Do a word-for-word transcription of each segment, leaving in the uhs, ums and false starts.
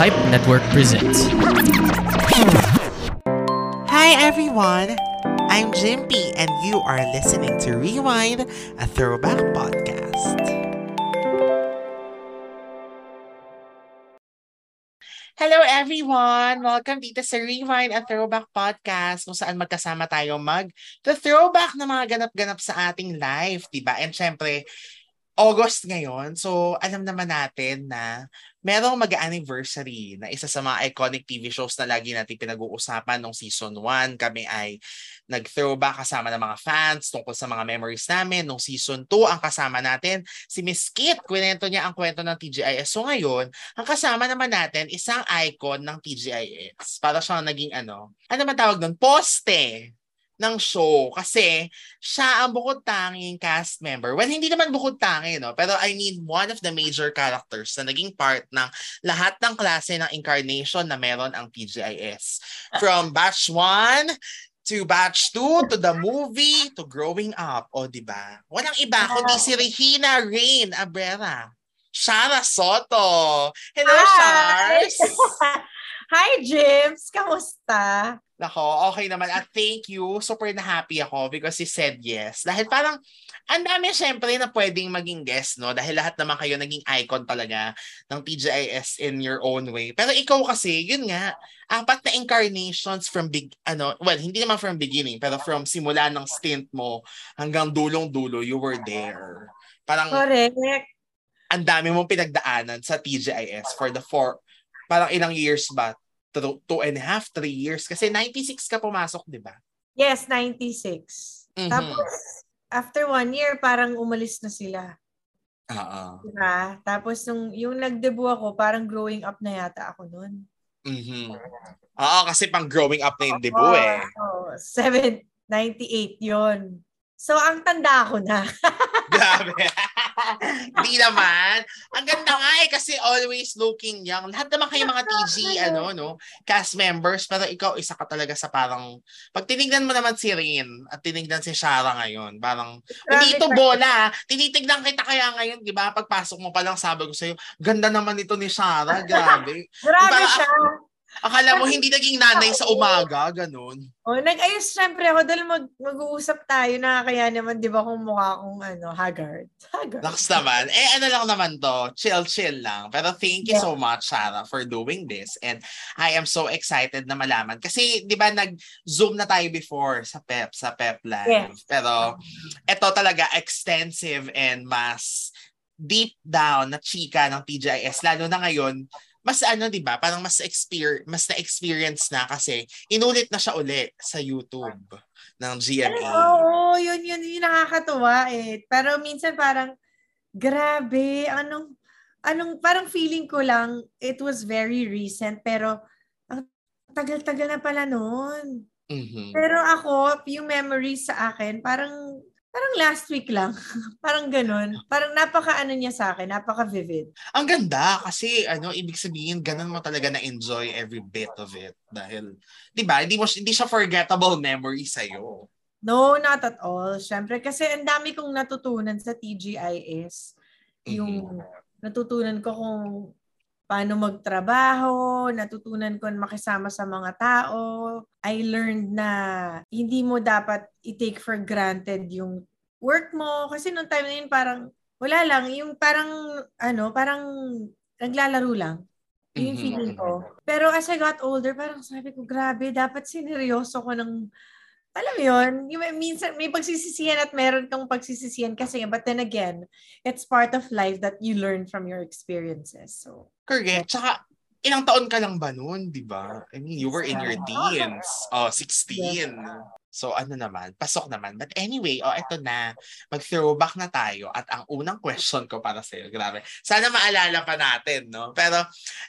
Pipe Network presents. Hi everyone! I'm Jimpy and you are listening to Rewind, a throwback podcast. Hello everyone! Welcome dito sa Rewind, a throwback podcast kung saan magkasama tayo mag the throwback na mga ganap-ganap sa ating life, diba? And syempre, August ngayon, so alam naman natin na merong mag-anniversary na isa sa mga iconic T V shows na lagi natin pinag-uusapan nung season one. Kami ay nag-throwback kasama ng mga fans tungkol sa mga memories namin. Nung season two, ang kasama natin si Miss Kit. Kwento niya ang kwento ng T G I S. So ngayon, ang kasama naman natin isang icon ng T G I S. Para siya naging ano, ano ba tawag doon? Poste ng show kasi siya ang bukod tanging cast member. Well, hindi naman bukod tanging, no? Pero I mean, one of the major characters na naging part ng lahat ng klase ng incarnation na meron ang T G I S. From batch one to batch two to the movie to growing up. O, diba? Walang iba kundi si Regina Rain Abrera. Shara Soto. Hello, Shars! Hi, Jims! Kamusta? Nako, okay naman. At thank you. Super na happy ako because you said yes. Dahil parang, ang dami syempre na pwedeng maging guest, no? Dahil lahat naman kayo naging icon talaga ng T G I S in your own way. Pero ikaw kasi, yun nga, apat na incarnations from big, ano, well, hindi naman from beginning, pero from simula ng stint mo hanggang dulong-dulo, you were there. Parang, correct. Ang dami mong pinagdaanan sa T G I S for the four, parang ilang years ba? Two, two and a half, three years. Kasi ninety-six ka pumasok, di ba? Yes, ninety-six. Mm-hmm. Tapos, after one year, parang umalis na sila. Oo. Diba? Tapos, nung, yung nag-debut ako, parang growing up na yata ako nun. Mm-hmm. Oo, kasi pang growing up na yung debut eh. Oo, seven ninety-eight yun. So, ang tanda ko na. Grabe. Di naman. Ang ganda nga eh, kasi always looking young. Lahat naman kayo mga T G, ano, no, cast members, pero ikaw isa ka talaga sa parang, pag tinignan mo naman si Rin at tinignan si Shara ngayon, parang, hindi ito bola. Tinitignan kita kaya ngayon, di ba? Pagpasok mo palang, sabi ko sa'yo, ganda naman ito ni Shara. Grabe. Grabe diba, siya. Ako, akala mo hindi naging nanay sa umaga, ganun. Oh, nag-ayos syempre ako dahil mag- mag-uusap tayo na kaya naman, di ba, kung mukha akong ano, haggard. Haggard. Laks naman. Eh, ano lang naman to. Chill-chill lang. Pero thank you yeah. so much, Shara, for doing this. And I am so excited na malaman. Kasi, di ba, nag-zoom na tayo before sa Pep, sa Pep Live. Yeah. Pero, ito talaga extensive and mas deep down na chika ng T G I S. Lalo na ngayon, mas ano, di ba? Parang mas experience, mas na-experience na kasi inulit na siya ulit sa YouTube ng G M A. Oo, oh, yun, yun, yun, nakakatuwa eh. Pero minsan parang, grabe, anong, anong, parang feeling ko lang, it was very recent, pero ang tagal-tagal na pala noon. Mm-hmm. Pero ako, yung memories sa akin, parang, Parang last week lang. Parang ganun. Parang napaka-ano niya sa akin. Napaka-vivid. Ang ganda kasi ano, ibig sabihin, ganun mo talaga na-enjoy every bit of it. Dahil, di ba, hindi, mo, hindi siya forgettable memory sa'yo. No, not at all. Siyempre, kasi ang dami kong natutunan sa T G I S. Yung mm-hmm. natutunan ko kung paano magtrabaho, natutunan ko makisama sa mga tao. I learned na hindi mo dapat i-take for granted yung work mo. Kasi nung time na yun, parang wala lang. Yung parang, ano, parang naglalaro lang. Yung mm-hmm. feeling ko. Pero as I got older, parang sabi ko, grabe, dapat sineryoso ko ng, alam mo yun, yung, minsan may pagsisisihan at meron kang pagsisisihan kasi, but then again, it's part of life that you learn from your experiences. So, correct. Tsaka, ilang taon ka lang ba noon, di ba? I mean, you were in your teens. Oh, sixteen. So, ano naman, pasok naman. But anyway, oh, eto na. Mag-throwback na tayo. At ang unang question ko para sa'yo, grabe. Sana maalala pa natin, no? Pero,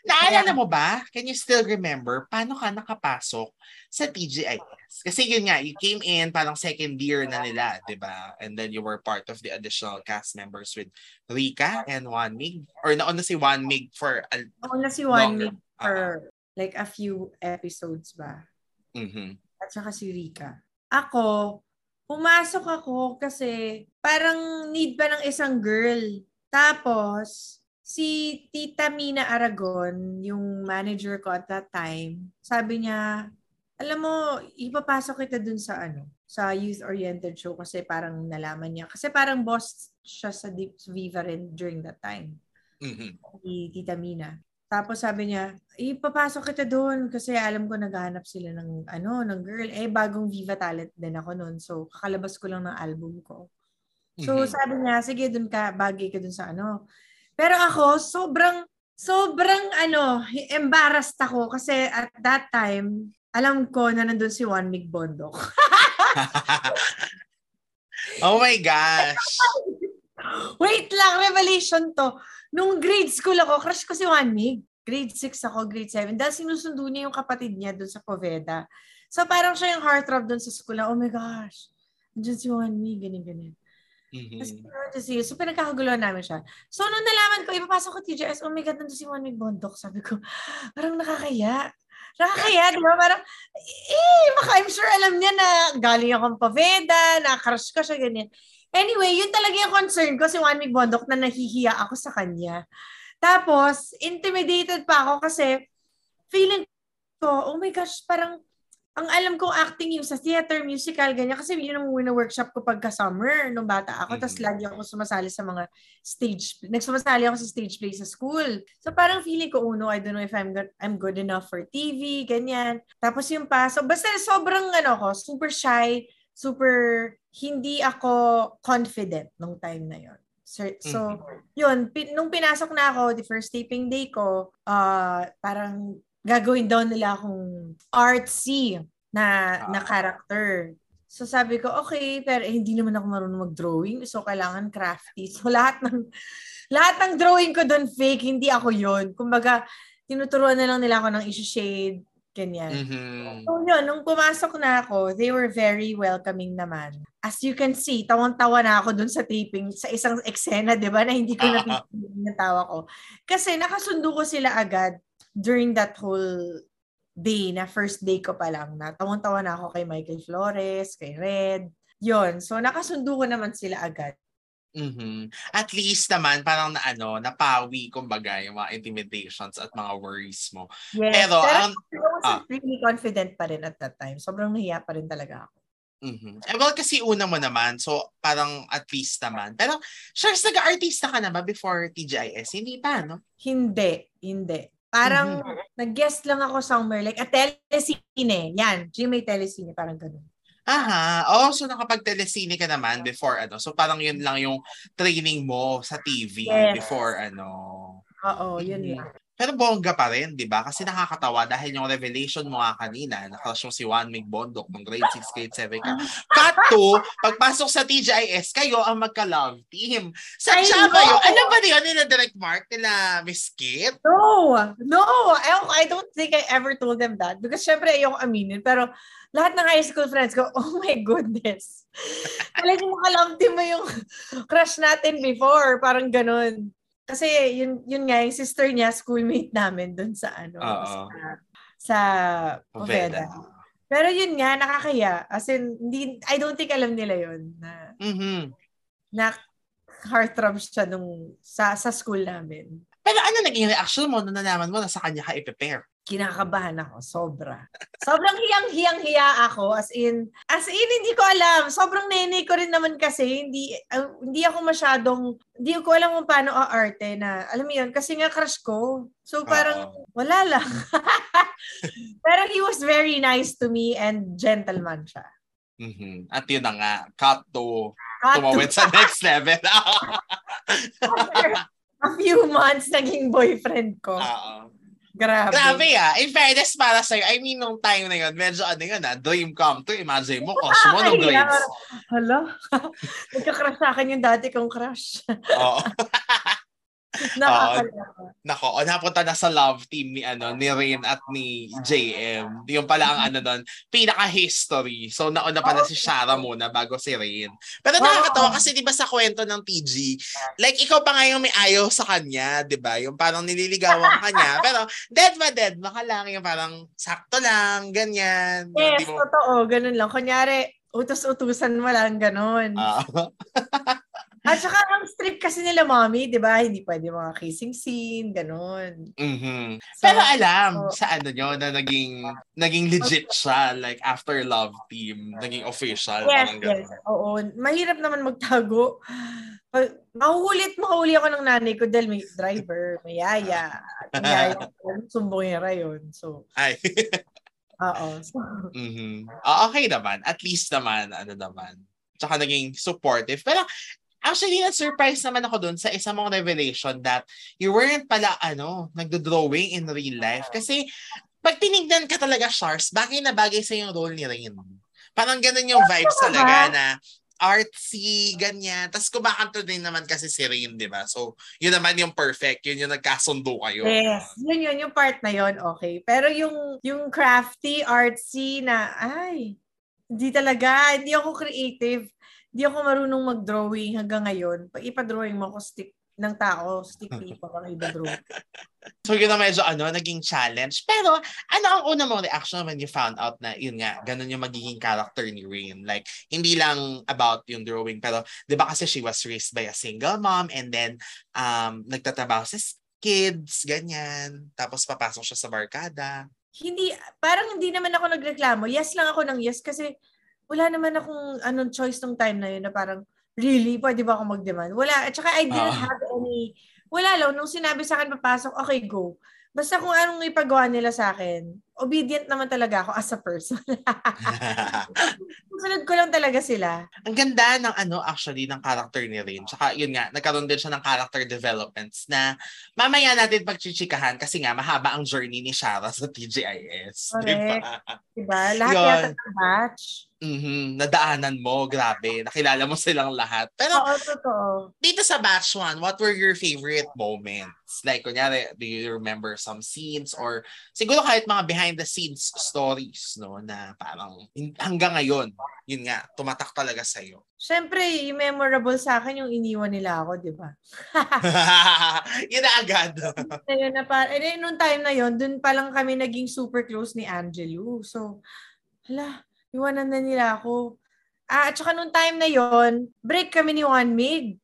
naalala mo ba? Can you still remember paano ka nakapasok sa T G I S? Kasi yun nga, you came in parang second year na nila, di ba? And then you were part of the additional cast members with Rika and Juan Miguel. Or naon na si Juan Miguel for a naon na si Juan Miguel for like a few episodes ba? Mm-hmm. At saka si Rika. Ako, pumasok ako kasi parang need pa ng isang girl. Tapos, si Tita Mina Aragon, yung manager ko at that time, sabi niya, alam mo, ipapasok kita dun sa ano, sa youth-oriented show kasi parang nalaman niya. Kasi parang boss siya sa Deep Viva rin during that time. Mm-hmm. Si Tita Mina. Tapos sabi niya, ipapasok kita doon kasi alam ko naghahanap sila ng ano, ng girl. Eh, bagong Viva Talent din ako noon. So, kakalabas ko lang ng album ko. So, mm-hmm. sabi niya, sige, doon ka, bagay ka doon sa ano. Pero ako, sobrang, sobrang ano, embarrassed ako kasi at that time, alam ko na nandun si Juan Miguel Bondoc. Oh my gosh! Wait lang, revelation to. Nung grade school ako, crush ko si Juan Mig. Grade six ako, grade seven. Dahil sinusundo niya yung kapatid niya doon sa Poveda. So parang siya yung heartthrob doon sa school. Oh my gosh, nandiyan si Juan Mig, ganyan, ganyan. Mm-hmm. So pinagkakaguluhan namin siya. So nung nalaman ko, ipapasok ko T G I S, oh my God, nandiyan si Juan Mig Bondoc. Sabi ko, parang nakakaya. Nakakaya, di ba? Parang, eh, maka, I'm sure alam niya na galing akong Poveda, na-crush ko siya, ganyan. Anyway, yun talaga yung concern ko si Juan Miguel Bondoc na nahihiya ako sa kanya. Tapos, intimidated pa ako kasi feeling ko, oh my gosh, parang ang alam ko acting yung sa theater, musical, ganyan. Kasi yun ang wina-workshop ko pagka-summer nung bata ako. Mm-hmm. Tapos lagi ako sumasali sa mga stage, nagsumasali ako sa stage play sa school. So parang feeling ko, uno, I don't know if I'm good, I'm good enough for T V, ganyan. Tapos yung paso, basta sobrang ano ko, super shy, super hindi ako confident nung time na yon. So, so mm-hmm. yun, pin, nung pinasok na ako, the first taping day ko, uh, parang gagawin daw nila akong artsy na, ah. na character. So sabi ko, okay, pero eh, hindi naman ako marunong mag-drawing, so kailangan crafty. So lahat ng, lahat ng drawing ko doon fake, hindi ako yun. Kumbaga, tinuturuan na lang nila ako ng isi-shade, ganyan. Mm-hmm. So yun, nung pumasok na ako, they were very welcoming naman. As you can see, tawang-tawa na ako dun sa taping, sa isang eksena, di ba, na hindi ko napitin na tawa ko. Kasi nakasundo ko sila agad during that whole day, na first day ko pa lang, na tawang-tawa na ako kay Michael Flores, kay Red. Yun, so nakasundo ko naman sila agad. Mm-hmm. At least naman, parang na ano, napawi, kumbaga, yung mga intimidations at mga worries mo. Yes. Pero, Pero um, I was really uh, confident pa rin at that time. Sobrang nahiya pa rin talaga ako. Mm-hmm. Eh, well, kasi una mo naman, so parang at least naman. Pero, sure, nag-artista ka na ba before T G I S? Hindi pa, no? Hindi, hindi. Parang, mm-hmm. nag-guest lang ako somewhere, like a telesine. Yan, G M A telesine, parang ganun. Aha. Oh, so nakapag-telesine ka naman before ano. So parang yun lang yung training mo sa T V yes. before ano. Oo, yun mm-hmm. lang. Pero bongga pa rin, di ba? Kasi nakakatawa dahil yung revelation mo nga kanina, nakakrush yung si Juan Miguel Bondoc ng grade six, grade seven ka. Cut to, pagpasok sa T G I S, kayo ang magka-love team. Sadya ba yun? Ano ba yun? Nila Direct Mark? Nila Miss Kit? No! No! I, I don't think I ever told them that because syempre ayoko aminin. Pero lahat ng high school friends ko, oh my goodness. Talagang maka-love team mo yung crush natin before. Parang ganun. Kasi yun yun nga yung sister niya schoolmate namin doon sa ano Uh-oh. sa sa Poveda. Pero yun nga nakakaya as in hindi, I don't think alam nila yun na mm-hmm. na heartthrob siya nung sa sa school namin. Pero ano naging reaction mo nung nalaman mo na sa kanya ka i-prepare? Kinakabahan ako sobra. Sobrang hiyang-hiyang-hiya ako as in as in hindi ko alam. Sobrang nene ko rin naman kasi hindi uh, hindi ako masyadong hindi ko alam kung paano aarte na alam mo yun kasi nga crush ko. So parang Uh-oh. wala lang. Pero he was very nice to me and gentleman siya. Mm-hmm. At yun na nga, cut to tumawid sa next level. A few months, naging boyfriend ko. Oo. Grabe. Grabe ah. In fairness para sa'yo, I mean, nung time na yun, medyo ano yun ah, dream come to, imagine mo, Cosmo, ah, nung grades. Yeah. Hello? Nagka-crush sa akin yung dati kong crush. Oo. Nakakalawa. Nako, napunta na sa love team ni ano ni Rain at ni J M. Yung pala ang ano doon, pinaka-history. So nauna pa na si Shara muna bago si Rain. Pero nakakatawa kasi 'di ba sa kwento ng T G, like ikaw pa nga yung may ayaw sa kanya, 'di ba? Yung parang nililigawan kanya, pero dead ba dead, baka lang yung parang sakto lang, ganyan. Yes, mo... totoo, ganun lang. Kunyari, utos-utusan mo lang ganun. Uh-huh. At saka ang strip kasi nila, mommy, di ba? Hindi pwede mga kissing scene, ganun. Mm-hmm. So, pero alam so, sa ano nyo na naging, naging legit siya, like after love team, naging official. Yes, yes. Oo. Mahirap naman magtago. Mahulit, mahuli ako ng nanay ko dahil may driver, may yaya. May yaya. Sumbongera yun. So, ay. Oo. So, mm-hmm. Okay naman. At least naman, ano naman. Tsaka naging supportive. Pero, actually, na-surprise naman ako dun sa isang mong revelation that you weren't pala, ano, nagdo-drawing in real life. Kasi, pag tinignan ka talaga, Shars, bagay na bagay sa yung role ni Raymond. Parang ganun yung vibes talaga na artsy, ganyan. Tapos kumakanto din naman kasi si Rain, di ba? So, yun naman yung perfect. Yun yung nagkasundo kayo. Yes. Yun yun, yung part na yun, okay. Pero yung yung crafty, artsy na, ay, hindi talaga. Hindi ako creative. Hindi ako marunong mag-drawing hanggang ngayon. Pag ipadrawing mo ako, stick ng tao, stick people ang ipadrawing. So yun na medyo ano, naging challenge. Pero ano ang una mong reaction when you found out na yun nga, ganun yung magiging character ni Rain? Like, hindi lang about yung drawing, pero di ba kasi she was raised by a single mom and then um, nagtatrabaho sa kids, ganyan. Tapos papasok siya sa barkada. Hindi, parang hindi naman ako nagreklamo. Yes lang ako ng yes kasi wala naman akong anong choice nung time na yun na parang, really? Pwede ba akong mag-demand? Wala. At saka I didn't uh. have any, wala lang. Nung sinabi sa akin papasok, okay, go. Basta kung anong ipagawa nila sa akin, obedient naman talaga ako as a person. Sunod ko lang talaga sila. Ang ganda ng ano actually ng character ni Rain. Tsaka yun nga, nagkaroon din siya ng character developments na mamaya natin pagchichikahan kasi nga mahaba ang journey ni Shara sa T G I S. Correct. Diba? Diba? Lahat yun. Yata ng batch. Mm-hmm. Nadaanan mo, grabe. Nakilala mo silang lahat. Pero, oo, totoo. Dito sa batch one, what were your favorite moments? Like, kunyari, do you remember some scenes? Or, siguro kahit mga behind-the-scenes stories, no? Na parang, hanggang ngayon, yun nga, tumatak talaga sa'yo. Siyempre, memorable sa akin yung iniwan nila ako, di ba? Yun na agad. Yun na par- And then, noong time na yun, dun pa lang kami naging super close ni Angelu. So, hala, iwanan na nila ako. Ah, at saka nung time na yon, break kami ni Juan Mig.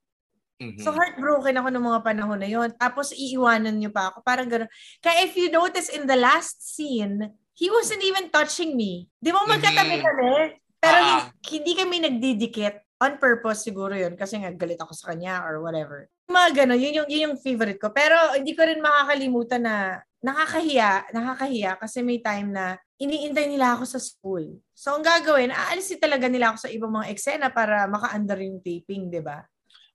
Mm-hmm. So heartbroken ako nung mga panahon na yon. Tapos iiwanan niyo pa ako. Parang gano'n. Kaya if you notice in the last scene, he wasn't even touching me. Di ba magkatabi kami? Pero ah. hindi kami nagdidikit. On purpose siguro yun. Kasi nga galit ako sa kanya or whatever. Mga gano'n. Yun yung, yun yung favorite ko. Pero hindi ko rin makakalimutan na nakakahiya. Nakakahiya kasi may time na iniintay nila ako sa school. So, ang gagawin, aalisin talaga nila ako sa ibang mga eksena para maka-under yung taping, di ba?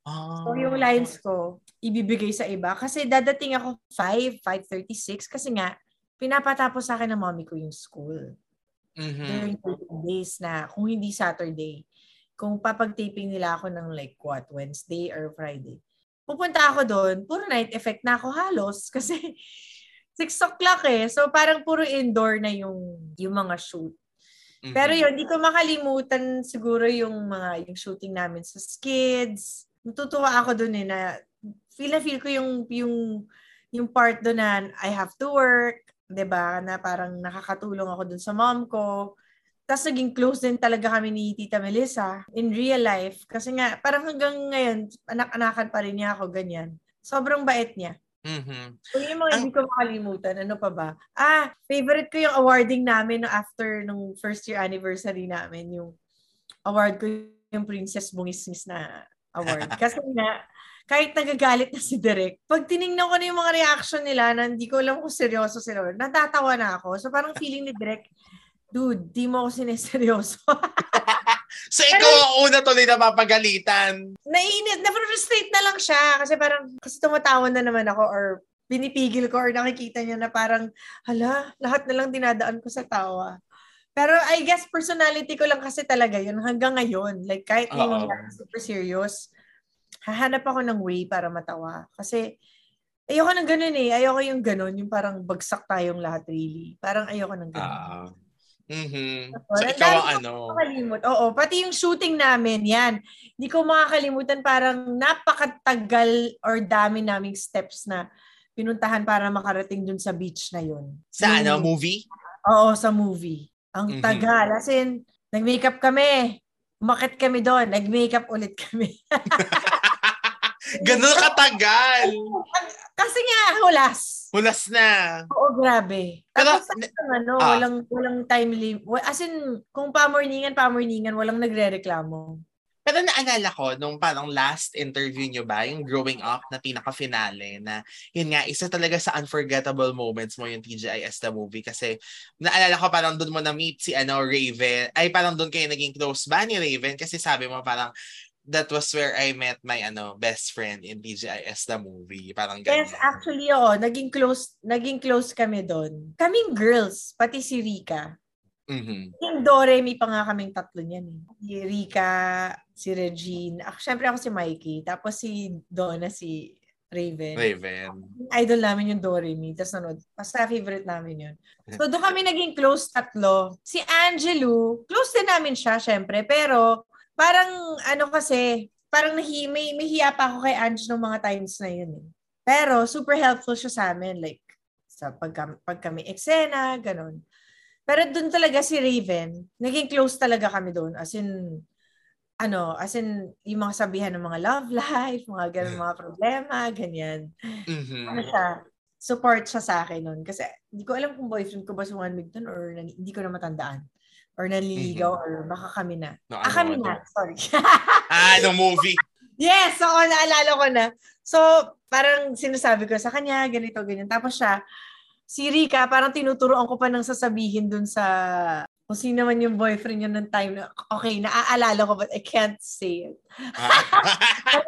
Oh. So, yung lines ko, ibibigay sa iba. Kasi dadating ako five, five thirty-six kasi nga, pinapatapos sa akin ng mommy ko yung school. Mm-hmm. During thirty days na, kung hindi Saturday, kung papag-taping nila ako ng like what, Wednesday or Friday. Pupunta ako doon, puro night effect na ako halos kasi six o'clock eh. So, parang puro indoor na yung, yung mga shoot. Mm-hmm. Pero yun, di ko makalimutan siguro yung mga yung shooting namin sa Skids. Natutuwa ako dun eh na feel na feel ko yung yung yung part dun na I have to work, 'di ba? Na parang nakakatulong ako dun sa mom ko. Tapos naging close din talaga kami ni Tita Melissa in real life kasi nga parang hanggang ngayon anak-anakan pa rin niya ako ganyan. Sobrang bait niya. Mm-hmm. So yung mga hindi ko makalimutan, ano pa ba? Ah, favorite ko yung awarding namin no, after nung first year anniversary namin, yung award ko yung Princess Bungisngis na award. Kasi na, kahit nagagalit na si Derek, pag tinignan ko na yung mga reaction nila na hindi ko alam kung seryoso sila, natatawa na ako. So parang feeling ni Derek, dude, di mo ako sineseryoso. So, ikaw ang una tuloy na mapagalitan. Naiinit. Na-frustrate na lang siya. Kasi parang, kasi tumatawan na naman ako or binipigil ko or nakikita niya na parang, hala, lahat na lang dinadaan ko sa tawa. Pero I guess personality ko lang kasi talaga yun hanggang ngayon. Like, kahit hindi super serious, hahanap ako ng way para matawa. Kasi, ayoko ng ganun eh. Ayoko yung ganun. Yung parang bagsak tayong lahat really. Parang ayoko ng ganun. Uh-oh. Mm-hmm. So, so ikaw ang ano. Oo, pati yung shooting namin, yan. Hindi ko makakalimutan, parang napakatagal or dami naming steps na pinuntahan para makarating dun sa beach na yun. Sa ano, movie? Oo, sa movie. Ang mm-hmm. tagal. As in, nag-makeup kami. Umakit kami doon. Nag-makeup ulit kami. Ganun katagal. Kasi nga, hulas. Hulas na. Oo, grabe. Pero, tapos sa ano, ah, walang, walang time limit. As in, kung pamorningan, pamorningan, walang nagre-reklamo. Pero naalala ko, nung parang last interview nyo ba, yung growing up na pinaka-finale, na yun nga, isa talaga sa unforgettable moments mo yung T G I S na movie. Kasi naalala ko parang doon mo na-meet si ano, Raven. Ay, parang doon kayo naging close ba ni Raven? Kasi sabi mo parang, that was where I met my ano best friend in T G I S na movie. Parang ganyan. Yes, actually, oo. Oh, naging close, naging close kami doon. Kaming girls, pati si Rika. Mm-hmm. Yung Doremi pa nga kaming tatlo niyan. Eh. Si Rika, si Regine. Ako, syempre ako si Mikey. Tapos si Donna, si Raven. Raven. Idol namin yung Doremi. Tapos ano, basta favorite namin yun. So doon kami naging close tatlo. Si Angelu, close din namin siya, syempre. Pero parang ano kasi, parang nahi, may, may hiya pa ako kay Ange nung mga times na yun. Eh. Pero super helpful siya sa amin. Like, sa pag, pag kami eksena, ganun. Pero doon talaga si Raven, naging close talaga kami doon. As in, ano, as in, yung mga sabihan ng mga love life, mga ganun, mga problema, ganyan. Mm-hmm. Ano siya? Support siya sa akin noon. Kasi hindi ko alam kung boyfriend ko ba si Juan Miguel or nan- hindi ko na matandaan. Or nanliligaw, mm-hmm, or baka kami na. No, ah, kami no, na. No. Sorry. Ah, no movie. Yes, so naalala ko na. So, parang sinasabi ko sa kanya, ganito, ganyan. Tapos siya, si Rika, parang tinuturoan ko pa ng sasabihin dun sa kung sino man yung boyfriend yun ng time na, okay, naaalala ko, but I can't say it.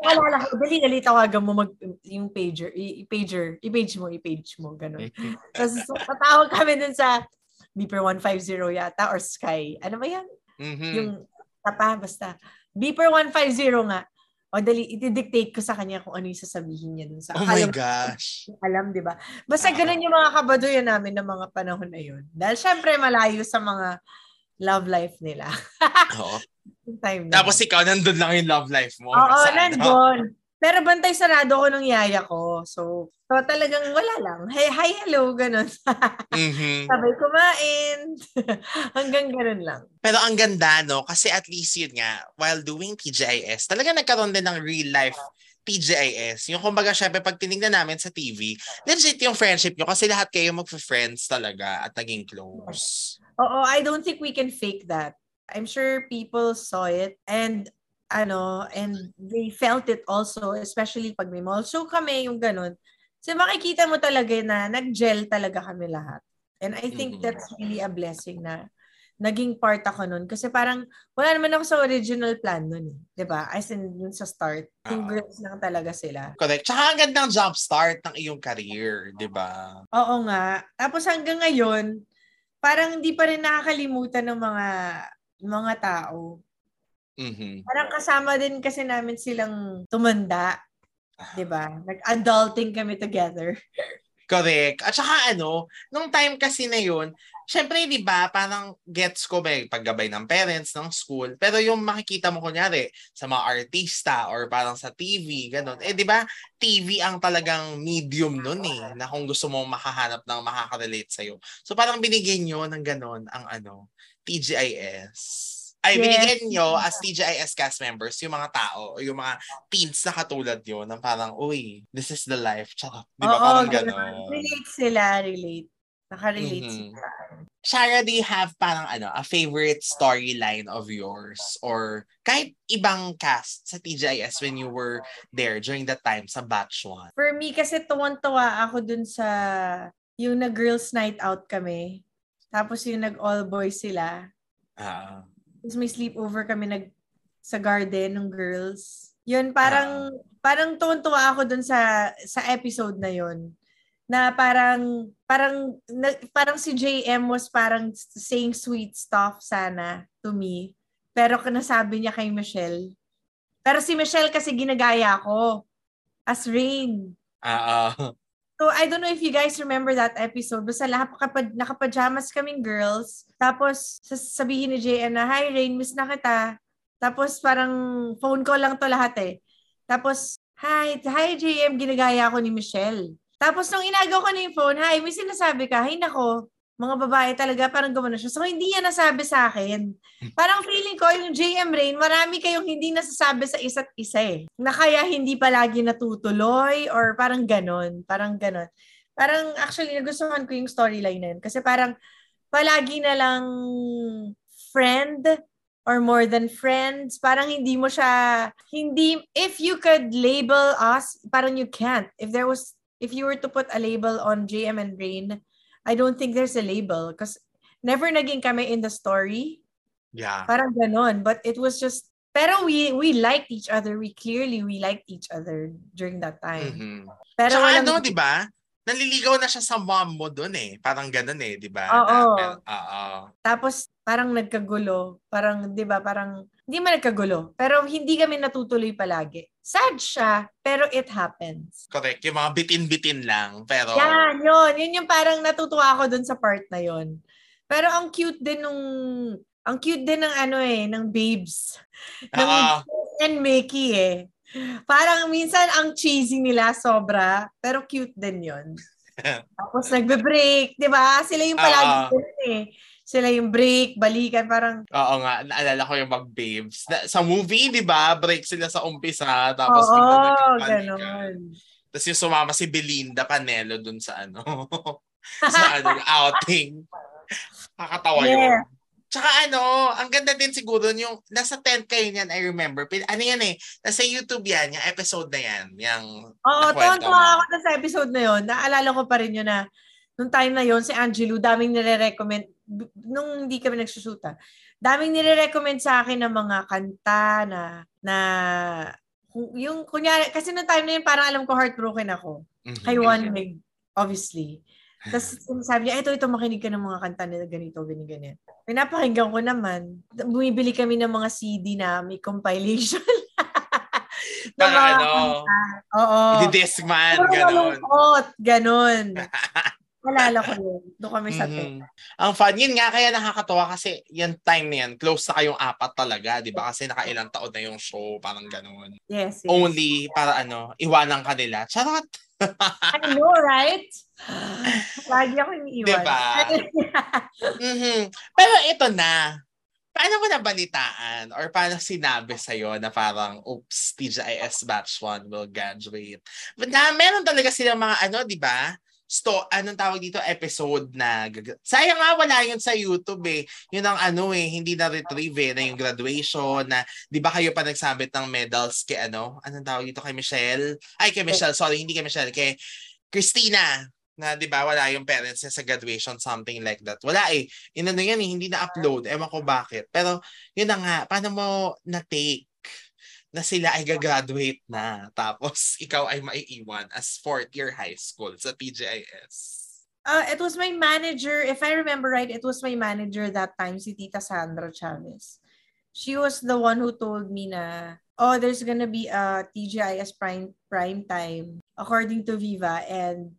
Naaalala ko, dali, dali, tawagan mo mag, yung pager, i- pager, i-page mo, i-page mo, ganun. Tapos, so, patawag kami dun sa Beeper one fifty yata or Sky. Ano ba yan? Mm-hmm. Yung tapa, basta. Beeper one fifty nga. O dali, itidictate ko sa kanya kung ano yung sasabihin niya dun sa... Oh alam, my gosh! Alam, di ba? Basta ah, ganun yung mga kabaduyan namin ng mga panahon na yun. Dahil syempre malayo sa mga love life nila. Oo. Time tapos ikaw, nandun lang yung love life mo. Oo, oh, nandun. Pero bantay sarado ko ng yaya ko. So, so talagang wala lang. Hey, hi, hello, ganun. Mm-hmm. Sabay kumain. Hanggang ganun lang. Pero ang ganda, no? Kasi at least yun nga, while doing T G I S, talaga nagkaroon din ng real life T G I S. Yung kumbaga, syempre, pag tinignan namin sa T V, legit yung friendship nyo kasi lahat kayo magpa-friends talaga at naging close. Oo, I don't think we can fake that. I'm sure people saw it and ano, and they felt it also, especially pag may mall show kami, yung ganun. So makikita mo talaga na nag-gel talaga kami lahat. And I think mm-hmm, that's really a blessing na naging part ako nun. Kasi parang wala naman ako sa original plan nun. Diba? As in, yun sa start. Yung girls lang talaga sila. Correct. Tsaka ang gandang job start ng iyong career, diba? Oo nga. Tapos hanggang ngayon, parang hindi pa rin nakakalimutan ng mga mga tao. Mm-hmm. Parang kasama din kasi namin silang tumanda, diba? Nag-adulting kami together. Correct. At saka ano, nung time kasi na yun, syempre diba, parang gets ko may paggabay ng parents, ng school, pero yung makikita mo kunyari sa mga artista or parang sa T V, ganun. Eh diba, T V ang talagang medium nun eh, na kung gusto mo makahanap ng makaka-relate sa'yo. So parang binigyan nyo ng ganun ang ano, T G I S. Ay, yes, binigyan nyo as T G I S cast members yung mga tao, yung mga teens na katulad yun, ng parang, uy, this is the life. Tsaka, di ba, oh, parang oh, gano'n. Relate sila, relate. Nakarelate mm-hmm sila. Shara, do you have parang ano, a favorite storyline of yours? Or kahit ibang cast sa T G I S when you were there during that time sa batch one? For me, kasi tuwan-tuwa ako dun sa yung nag-girls night out kami. Tapos yung nag-all boys sila. Ah, tapos may sleepover kami nag sa garden ng girls. Yun, parang wow, parang tuwa ako dun sa sa episode na yun. Na parang parang na, parang si J M was parang saying sweet stuff sana to me. Pero nasabi niya kay Michelle. Pero si Michelle kasi ginagaya ko as Rain. Oo. So, I don't know if you guys remember that episode. Basta lahat kapag nakapajamas kaming girls. Tapos, sasabihin ni J M na, hi Rain, miss na kita. Tapos, parang phone call lang to lahat eh. Tapos, hi, hi J M, ginagaya ako ni Michelle. Tapos, nung inagaw ko na yung phone, hi, may sinasabi ka, hi nako, mga babae talaga, parang gumano siya. So, hindi yan nasabi sa akin. Parang feeling ko, yung J M Rain, marami kayong hindi nasasabi sa isa't isa eh. Na kaya hindi palagi natutuloy or parang ganon. Parang ganon. Parang actually, nagustuhan ko yung storyline na yun. Kasi parang palagi na lang friend or more than friends. Parang hindi mo siya, hindi, if you could label us, parang you can't. If there was, if you were to put a label on J M and Rain, I don't think there's a label because never naging kami in the story. Yeah. Parang ganon. But it was just, pero we we liked each other. We clearly, we liked each other during that time. Mm-hmm. Pero so walang, ano, di ba? Naliligaw na siya sa mom mo dun eh. Parang ganon eh, di ba? Oo. Oo. Tapos parang nagkagulo. Parang, di ba, parang, hindi man nagkagulo. Pero hindi kami natutuloy palagi. Sad siya, pero it happens. Correct. Yung mga bitin-bitin lang, pero... Yan, yun. Yun yung parang natutuwa ako dun sa part na yun. Pero ang cute din nung... Ang cute din ng ano eh, ng babes. Ng and Mickey eh. Parang minsan ang cheesy nila sobra, pero cute din yun. Tapos nagbe-break, di ba? Sila yung palagi din eh. Sila yung break, balikan, parang... Oo nga, naalala ko yung mag-babes. Sa movie, di ba? Break sila sa umpisa, tapos... Oo, oh, ganun. Tapos yung sumama si Belinda Panelo dun sa ano, sa ano, outing. Nakakatawa yeah. Yun. Tsaka ano, ang ganda din siguro yung... Nasa tent kayo niyan, I remember. Ano yan eh, nasa YouTube yan, yung episode na yan. Yung oo, tonto ako na sa episode na yun. Naalala ko pa rin yun na... Nung time na yon si Angelu, daming nire-recommend, nung hindi kami nagsusuta, daming nire-recommend sa akin ng mga kanta na, na, yung, kunyari, kasi nung time na yun, parang alam ko heartbroken ako. Mm-hmm. Kay Juan Miguel, obviously. Tapos sabi niya, eto, ito, makinig ka ng mga kanta nila, ganito, ganito, ganito. Pinapakinggan ko naman, bumibili kami ng mga C D na may compilation. Para ano, oo. Iti-disc man, ganun. Ganun. Malala ko yun. Doon kami sa mm-hmm. teka. Ang fun. Yun nga, kaya nakakatawa kasi yung time na yan, close na kayong apat talaga, di ba? Kasi nakailang taon na yung show, parang gano'n. Yes, yes. Only para ano, iwanan ka nila. Charot! I know, right? Lagi ako iniiwan. Diba? mm-hmm. Pero ito na. Paano mo nabalitaan or paano sinabi sa'yo na parang, oops, T G I S Batch one will graduate? But na, meron talaga silang mga ano, di ba? Sto, anong tawag dito? Episode na... Sayang nga, wala yun sa YouTube eh. Yun ang ano eh, hindi na-retrieve eh, na yung graduation na... Di ba kayo pa nagsabit ng medals kay ano? Anong tawag dito? Kay Michelle? Ay, kay Michelle. Sorry, hindi kay Michelle. Kay Christina. Na di ba, wala yung parents niya sa graduation, something like that. Wala eh. Yun ano yan eh, hindi na-upload. Ewan ko bakit. Pero yun na nga, paano mo na-take na sila ay gagraduate na tapos ikaw ay maiiwan as fourth year high school sa T G I S? Uh, it was my manager, if I remember right, it was my manager that time, si Tita Sandra Chavez. She was the one who told me na, oh, there's gonna be a T G I S prime, prime time according to Viva and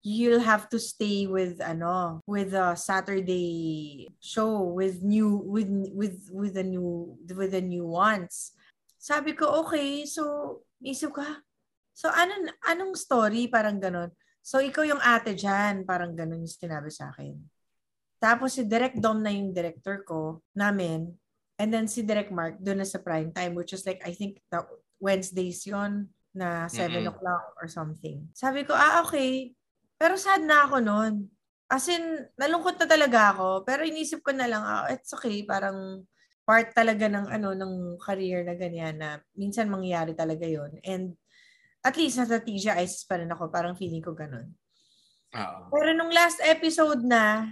you'll have to stay with ano with a Saturday show with new with with with a new with a new ones. Sabi ko, okay, so, isip ko, ha? So, anong, anong story? Parang ganun. So, ikaw yung ate dyan. Parang ganun yung sinabi sa akin. Tapos, si Direc Dom na yung director ko, namin. And then, si Direk Mark, doon na sa prime time, which is like, I think, the Wednesdays yon na seven mm-hmm. o'clock or something. Sabi ko, ah, okay. Pero sad na ako nun. As in, nalungkot na talaga ako. Pero inisip ko na lang, ah, it's okay. Parang, part talaga ng ano ng career na ganyan na minsan mangyayari talaga yon and at least nasa T G I S pa rin ako, parang feeling ko ganun. Uh-oh. Pero nung last episode na,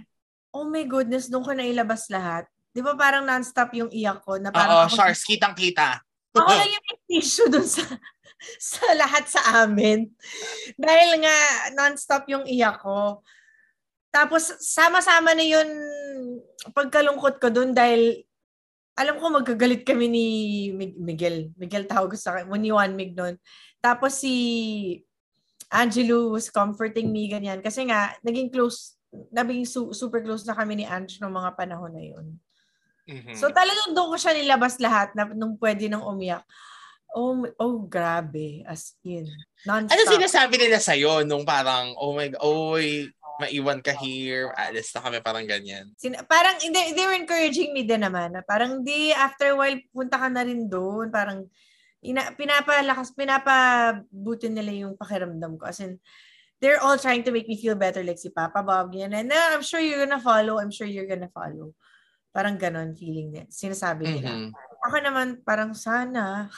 oh my goodness, doon ko nailabas lahat. Di ba parang non-stop yung iyak ko? Na parang oo, Shars, kitang-kita. Ako lang yung issue doon sa, sa lahat sa amin. Dahil nga non-stop yung iyak ko. Tapos sama-sama na yun pagkalungkot ko doon dahil alam ko magkagalit kami ni Miguel. Miguel tawag ko sa akin. Ni Juan Mig nun. Tapos si Angelu was comforting me, ganyan. Kasi nga, naging close, naging su- super close na kami ni Angelo noong mga panahon na yun. Mm-hmm. So talagang doon ko siya nilabas lahat na, nung pwede nang umiyak. Oh, oh grabe. As in, non-stop. Ano sinasabi nila sa'yo nung parang, oh my God, oy, maiwan ka here, alis na kami, parang ganyan. Sin- parang, they, they were encouraging me din naman. Parang di, after a while, punta ka na rin doon. Parang, ina, pinapalakas, pinapabutin nila yung pakiramdam ko. As in, they're all trying to make me feel better, like si Papa Bob, ganyan. And uh, I'm sure you're gonna follow, I'm sure you're gonna follow. Parang ganon feeling nila. Sinasabi nila. Mm-hmm. Ako naman, parang sana...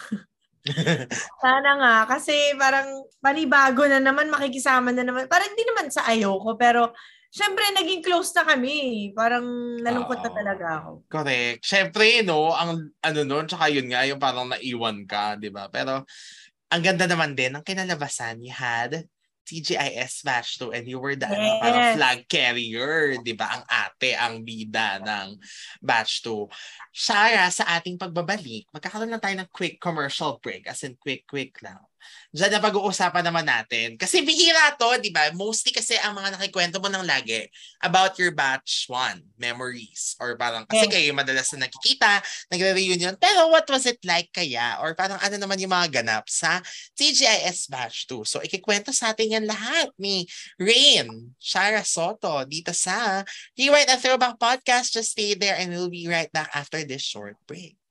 Sana nga, kasi parang panibago na naman, makikisama na naman. Parang hindi naman sa ayoko, pero syempre naging close na kami. Parang nalungkot na talaga ako. Correct. Syempre, no, ang ano nun, tsaka yun nga, yung parang naiwan ka, di ba? Pero ang ganda naman din, ang kinalabasan, you had T G I S Bash two and you were the yes. ano, parang flag carrier, di ba? Ang ate, ang bida ng Batch two. Shara, sa ating pagbabalik, magkakaroon lang tayo ng quick commercial break, as in quick, quick lang. Diyan na pag-uusapan naman natin. Kasi bihira to, di ba? Mostly kasi ang mga nakikwento mo ng lagi about your Batch one memories. Or parang, kasi yes. kayo madalas na nakikita, nagre-reunion, pero what was it like kaya? Or parang ano naman yung mga ganap sa T G I S Batch two. So, ikikwento sa atin yan lahat ni Rain, Shara Soto, dito sa Rewind and Throwback Podcast. Just stay there and we'll be right back after this short break.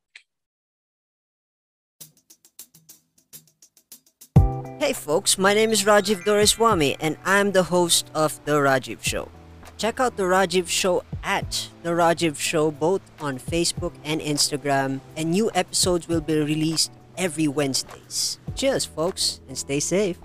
Hey folks, my name is Rajiv Doreswamy and I'm the host of The Rajiv Show. Check out The Rajiv Show at The Rajiv Show both on Facebook and Instagram, and new episodes will be released every Wednesdays. Cheers folks and stay safe.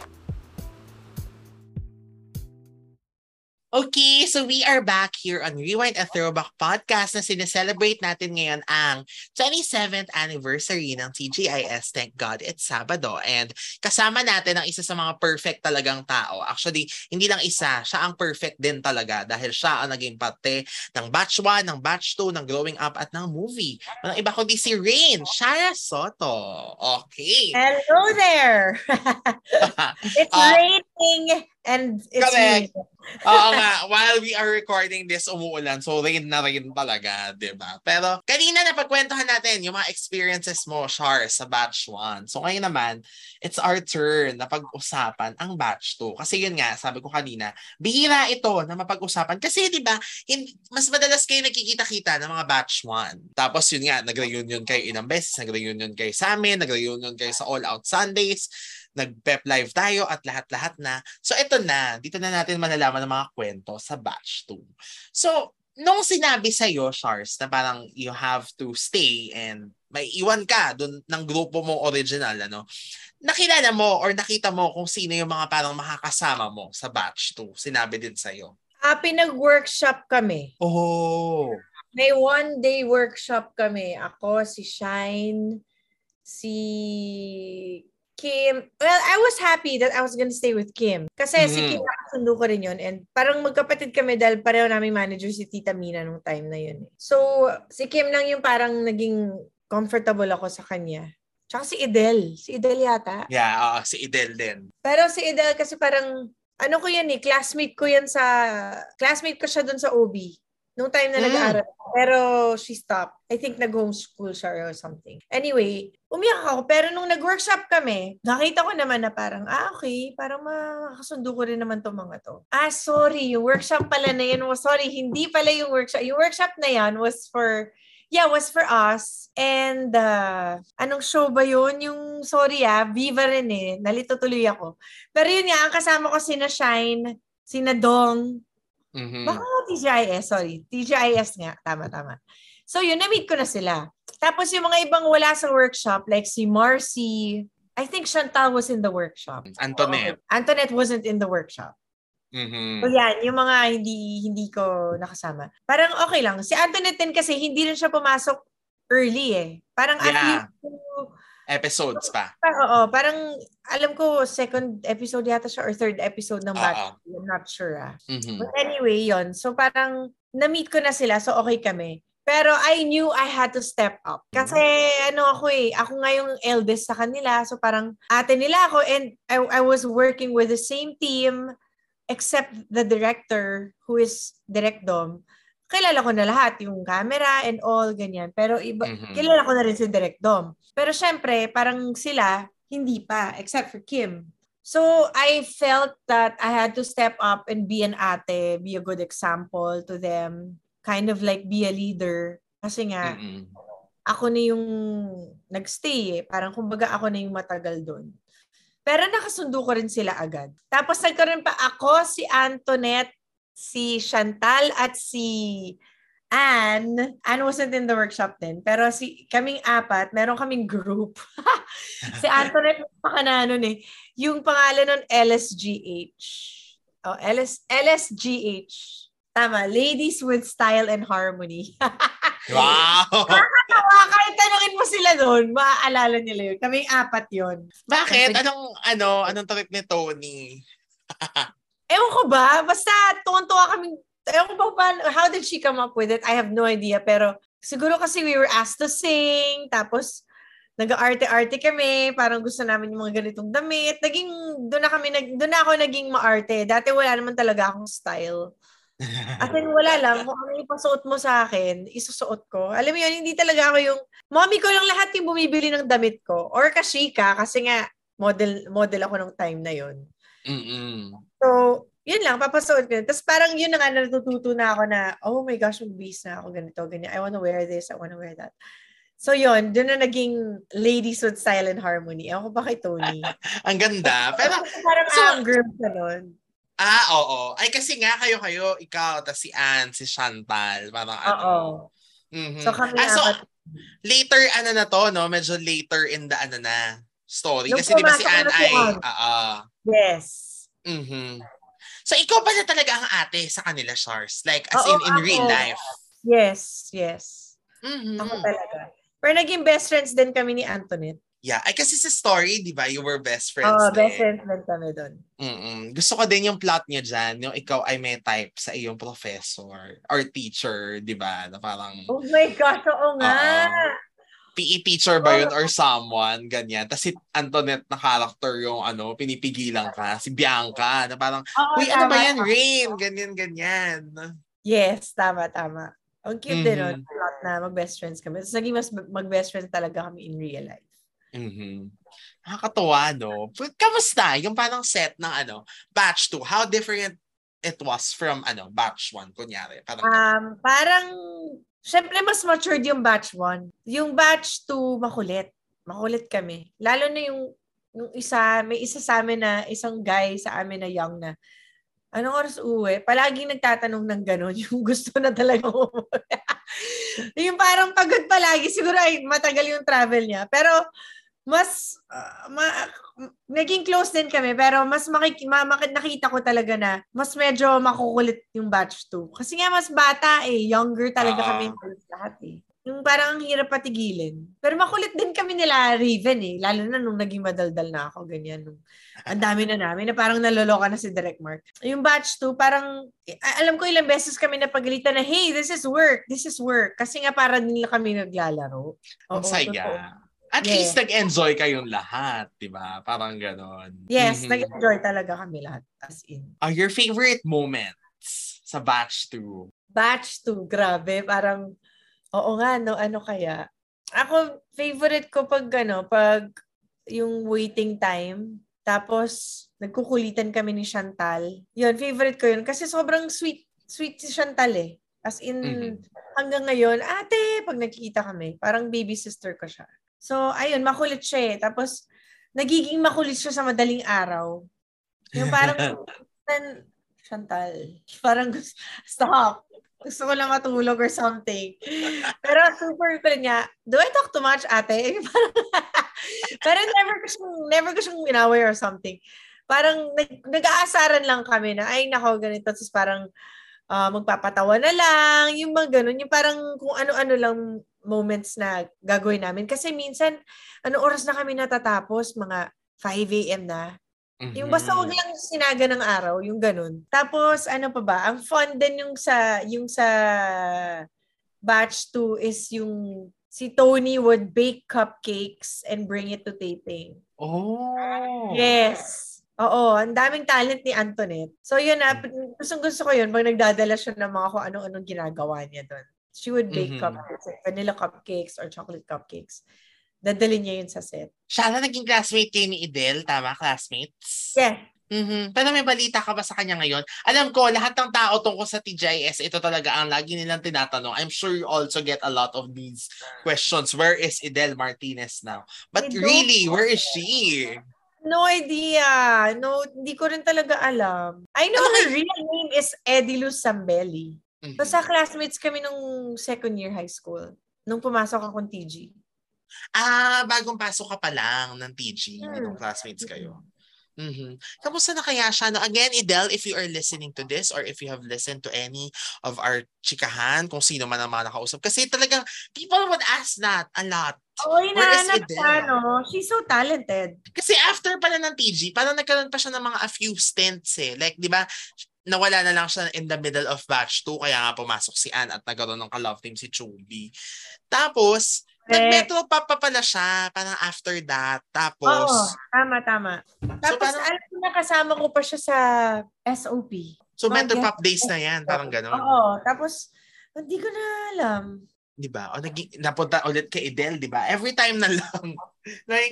Okay, so we are back here on Rewind and Throwback Podcast na sineselebrate natin ngayon ang twenty-seventh anniversary ng T G I S. Thank God, it's Sabado. And kasama natin ang isa sa mga perfect talagang tao. Actually, hindi lang isa, siya ang perfect din talaga dahil siya ang naging parte ng Batch one, ng Batch two, ng Growing Up at ng movie. Walang iba kundi si Rain, Shara Soto. Okay. Hello there! It's uh, raining and it's me. Oo nga, while we are recording this, umuulan. So, rain na rain talaga, diba? Pero, kanina napagkwentohan natin yung mga experiences mo, Shar, sa Batch one. So, ngayon naman, it's our turn na pag-usapan ang Batch two. Kasi yun nga, sabi ko kanina, bihira ito na mapag-usapan. Kasi, diba, hindi, mas madalas kayo nakikita-kita ng mga Batch one. Tapos, yun nga, nag-reunion kayo ilang beses, nag-reunion kayo sa amin, nag-reunion kayo sa All Out Sundays, nag-pep live tayo at lahat-lahat na. So, ito na. Dito na natin malalaman ng mga kwento sa Batch two. So, nung sinabi sa'yo, Shars, na parang you have to stay and may iwan ka dun ng grupo mo original, ano, nakilala mo or nakita mo kung sino yung mga parang makakasama mo sa Batch two? Sinabi din sa'yo. Ah, pinag-workshop kami. Oh. May one-day workshop kami. Ako, si Shine, si... Kim, well, I was happy that I was gonna stay with Kim. Kasi mm-hmm. si Kim, nakasundo ko rin yun. And parang magkapatid kami dahil pareho namin manager si Tita Mina nung time na yun. So, si Kim lang yung parang naging comfortable ako sa kanya. Tsaka si Idel. Si Idel yata. Yeah, oo. Uh, si Idel din. Pero si Idel kasi parang, ano ko yun eh, classmate ko yan sa, classmate ko siya dun sa O B. Nung time na mm. nag-aaral. Pero she stopped. I think nag-homeschool siya or something. Anyway, umiyak ako. Pero nung nag-workshop kami, nakita ko naman na parang, ah, okay, parang makakasundo ko rin naman itong mga to. Ah, sorry, yung workshop pala na yun. Sorry, hindi pala yung workshop. Yung workshop na yan was for, yeah, was for us. And, uh, anong show ba yun? Yung, sorry ah, Viva rin eh. Nalito tuloy ako. Pero yun nga, ang kasama ko sina Shine, sina Dong, Mm-hmm. baka T G I S, sorry. T G I S nga, tama-tama. So yun, na-meet ko na sila. Tapos yung mga ibang wala sa workshop, like si Marcy, I think Chantal was in the workshop. Antoinette. Oh, Antoinette wasn't in the workshop. Mm-hmm. So yan, yung mga hindi, hindi ko nakasama. Parang okay lang. Si Antoinette din kasi hindi rin siya pumasok early eh. Parang yeah. at least two episodes pa. Oo, parang alam ko second episode yata siya or third episode ng Batch. I'm not sure ah. Mm-hmm. But anyway, yon. So parang na-meet ko na sila so okay kami. Pero I knew I had to step up. Kasi mm-hmm. ano ako eh, ako nga yung eldest sa kanila. So parang ate nila ako and I, I was working with the same team except the director who is Direc Dom. Kilala ko na lahat, yung camera and all, ganyan. Pero iba, mm-hmm. kilala ko na rin si Direc Dom. Pero syempre, parang sila, hindi pa, except for Kim. So I felt that I had to step up and be an ate, be a good example to them, kind of like be a leader. Kasi nga, mm-mm. ako na yung nagstay eh. Parang kumbaga ako na yung matagal doon. Pero nakasundo ko rin sila agad. Tapos nagkaroon pa ako, si Antoinette, si Chantal, at si Anne. Anne wasn't in the workshop din. Pero si kaming apat, meron kaming group. Si Antoinette, pakananon eh. Yung pangalan nun, L S G H. Oh, L S G H. Tama, Ladies with Style and Harmony. Wow! Nakakatawa. Kahit tanungin mo sila doon, maaalala nila yun. Kaming apat yun. Bakit? Kasi, anong, ano, anong trip ni Tony? Ewan ko ba? Basta, tuwan-tuwa kaming, ewan ko ba, how did she come up with it? I have no idea. Pero, siguro kasi we were asked to sing, tapos, nag-arte-arte kami, parang gusto namin yung mga ganitong damit. Naging, doon na kami, doon na ako naging maarte. Dati wala naman talaga akong style. At then, wala lang. Kung ano ipasuot mo sa akin, isusuot ko. Alam mo yun, hindi talaga ako yung, mommy ko lang lahat yung bumibili ng damit ko. Or kashika, kasi nga, model model ako nung time na yun. Mm-mm. So, yun lang, papasuot ko. Tapos parang yun na nga, natututo na ako na, oh my gosh, magbihis na ako, ganito, ganyan. I wanna wear this, I wanna wear that. So yun, doon na naging Ladies with Style and Harmony. Ewan ko ba kay Tony? Ang ganda. Pero, parang so, ang group na nun. Ah, oo. Ay, kasi nga kayo-kayo, ikaw, tas si Anne, si Chantal, parang ano. Mm-hmm. So, kami ah, so, later, ano na to, no? Medyo later in the, ano na, story. Nung kasi di ba si Anne ay, oo. Yes. Mm-hmm. So, ikaw ba na talaga ang ate sa kanila, Shars? Like, as oo, in, in ako. Real life. Yes, yes. Mm-hmm. Ako talaga. Pero naging best friends din kami ni Antoinette. Yeah, ay kasi sa story, di ba, you were best friends. Oh, best friends lang kami doon. Mm-mm. Gusto ko din yung plot niya dyan, yung ikaw ay may type sa iyong professor or teacher, di ba, na parang... Oh my gosh, oo nga! P E teacher ba yun or someone, ganyan. Tapos si Antoinette na character yung ano, pinipigilan ka, si Bianca, na parang, uy, ano ba yan, Rain? Ganyan, ganyan. Yes, tama, tama. Ang cute din yun, plot na mag-best friends kami. Tapos naging mas mag-best friends talaga kami in real life. Mm-hmm. Nakakatawa, no? Kamusta? Yung parang set ng ano, batch two, how different it was from ano batch one, kunyari? Parang, um, parang syempre mas matured yung batch one. Yung batch two, makulit. Makulit kami. Lalo na yung, yung isa, may isa sa amin na, isang guy sa amin na young na, anong oras uwi? Palaging nagtatanong ng gano'n. Yung gusto na talaga umuwi. Yung parang pagod palagi. Siguro ay matagal yung travel niya. Pero mas uh, ma- naging close din kami. Pero mas makik- ma- mak- nakita ko talaga na mas medyo makukulit yung batch two. Kasi nga mas bata eh. Younger talaga uh-huh. kami yung lahat eh. Yung parang hirap patigilin. Pero makulit din kami nila Raven eh. Lalo na nung naging madaldal na ako. Ganyan. Ang dami na namin na parang naloloka na si Direc Mark. Yung batch two, parang alam ko ilang beses kami napagalitan na, hey, this is work. This is work. Kasi nga para nila kami naglalaro. Oo, ang saya. Totoo. At yeah. least nag-enjoy kayong lahat. Diba? Parang ganon. Yes, mm-hmm. nag-enjoy talaga kami lahat. As in. Are your favorite moments sa batch two? Batch two, grabe. Parang oo nga, no? Ano kaya? Ako, favorite ko pag, ano, pag yung waiting time, tapos nagkukulitan kami ni Chantal. Yun, favorite ko yun. Kasi sobrang sweet, sweet si Chantal eh. As in, mm-hmm. hanggang ngayon, ate, pag nakikita kami, parang baby sister ko siya. So, ayun, makulit siya eh. Tapos, nagiging makulit siya sa madaling araw. Yung parang, Chantal, parang gusto, stop. Gusto ko lang matulog or something. Pero super cool niya. Do I talk too much, ate? Pero never ko siyang, never ko siyang inaway or something. Parang nag- nag-aasaran lang kami na, ay nako, ganito. Tapos parang uh, magpapatawa na lang. Yung mga ganun. Yung parang kung ano-ano lang moments na gagawin namin. Kasi minsan, ano oras na kami natatapos? Mga five a.m. na. Mm-hmm. Yung basta huwag lang sinaga ng araw, yung ganun. Tapos, ano pa ba? Ang fun din yung sa, yung sa batch two is yung si Tony would bake cupcakes and bring it to taping. Oh! Yes! Oo, ang daming talent ni Antoinette. So, yun na, gustong-gusto ko yun pag nagdadala siya ng mga kung ano-anong ginagawa niya doon. She would bake mm-hmm. cupcakes, vanilla cupcakes or chocolate cupcakes. dadalhin niya yun sa set. Siya na naging classmate kayo ni Idel, tama? Classmates? Yes. Mm-hmm. Pero may balita ka ba sa kanya ngayon? Alam ko, lahat ng tao tungkol sa T G I S, ito talaga ang lagi nilang tinatanong. I'm sure you also get a lot of these questions. Where is Idel Martinez now? But really, where is she? No idea. No, hindi ko rin talaga alam. I know her real name is Edilu Sambelli. Mm-hmm. Basta classmates kami nung second year high school. Nung pumasok akong T G. Ah, bagong pasok ka pa lang ng T G. Hmm. Nung classmates kayo. Mm-hmm. Kamusta na kaya siya? No? Again, Idel, if you are listening to this or if you have listened to any of our chikahan, kung sino man ang mga nakausap. Kasi talagang, people would ask that a lot. Oh, inaanap siya, no? She's so talented. Kasi after pala ng T G, parang nagkaroon pa siya ng mga a few stints eh. Like, di ba, nawala na lang siya in the middle of batch two, kaya nga pumasok si Ann at nagkaroon ng ka-love team si Chubby. Tapos, nag-metro papa pala siya, parang after that. Tapos... Oo, tama, tama. Tapos, so, parang, alam ko na kasama ko pa siya sa S O P. So, Metro Pop days na yan, parang gano'n. Oo, tapos, hindi ko na alam. Diba? O, naging, napunta ulit kay Idel, diba? Every time na lang.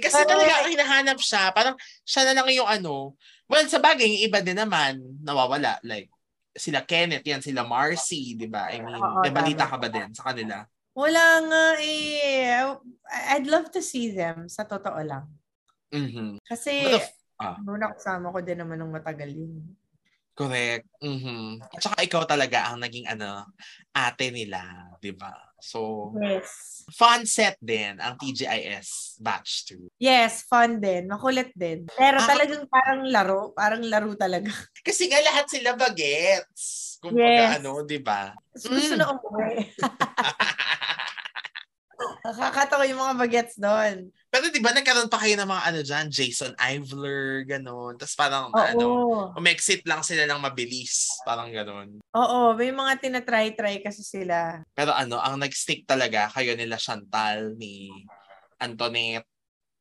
Kasi parang, talaga, hinahanap siya. Parang, siya na lang yung ano. Well, sa bagay, yung iba din naman, nawawala. Like, sila Kenneth, yan, sila Marcy, diba? I mean, oo, nabalita ka ba din sa kanila? Wala nga eh. I'd love to see them, sa totoo lang. Mm-hmm. Kasi, noon ah. Kasama ko din naman ng matagal yun. Correct. Mm-hmm. At saka ikaw talaga ang naging ano, ate nila, di ba? So, yes. Fun set din ang T G I S batch two. Yes, fun din. Makulit din. Pero ah, talagang parang laro. Parang laro talaga. Kasi nga lahat sila bagets. Kung yes. Pag ano, di ba? Gusto mm. na umuwi. Nakakatawa yung mga bagets doon. Pero di ba nagkaroon pa kayo ng mga ano dyan, Jason Ivler, gano'n. Tapos parang oo. Ano, umexit lang sila ng mabilis. Parang gano'n. Oo, may mga tinatry-try kasi sila. Pero ano, ang nag-stick talaga kayo nila Chantal, ni Antoinette.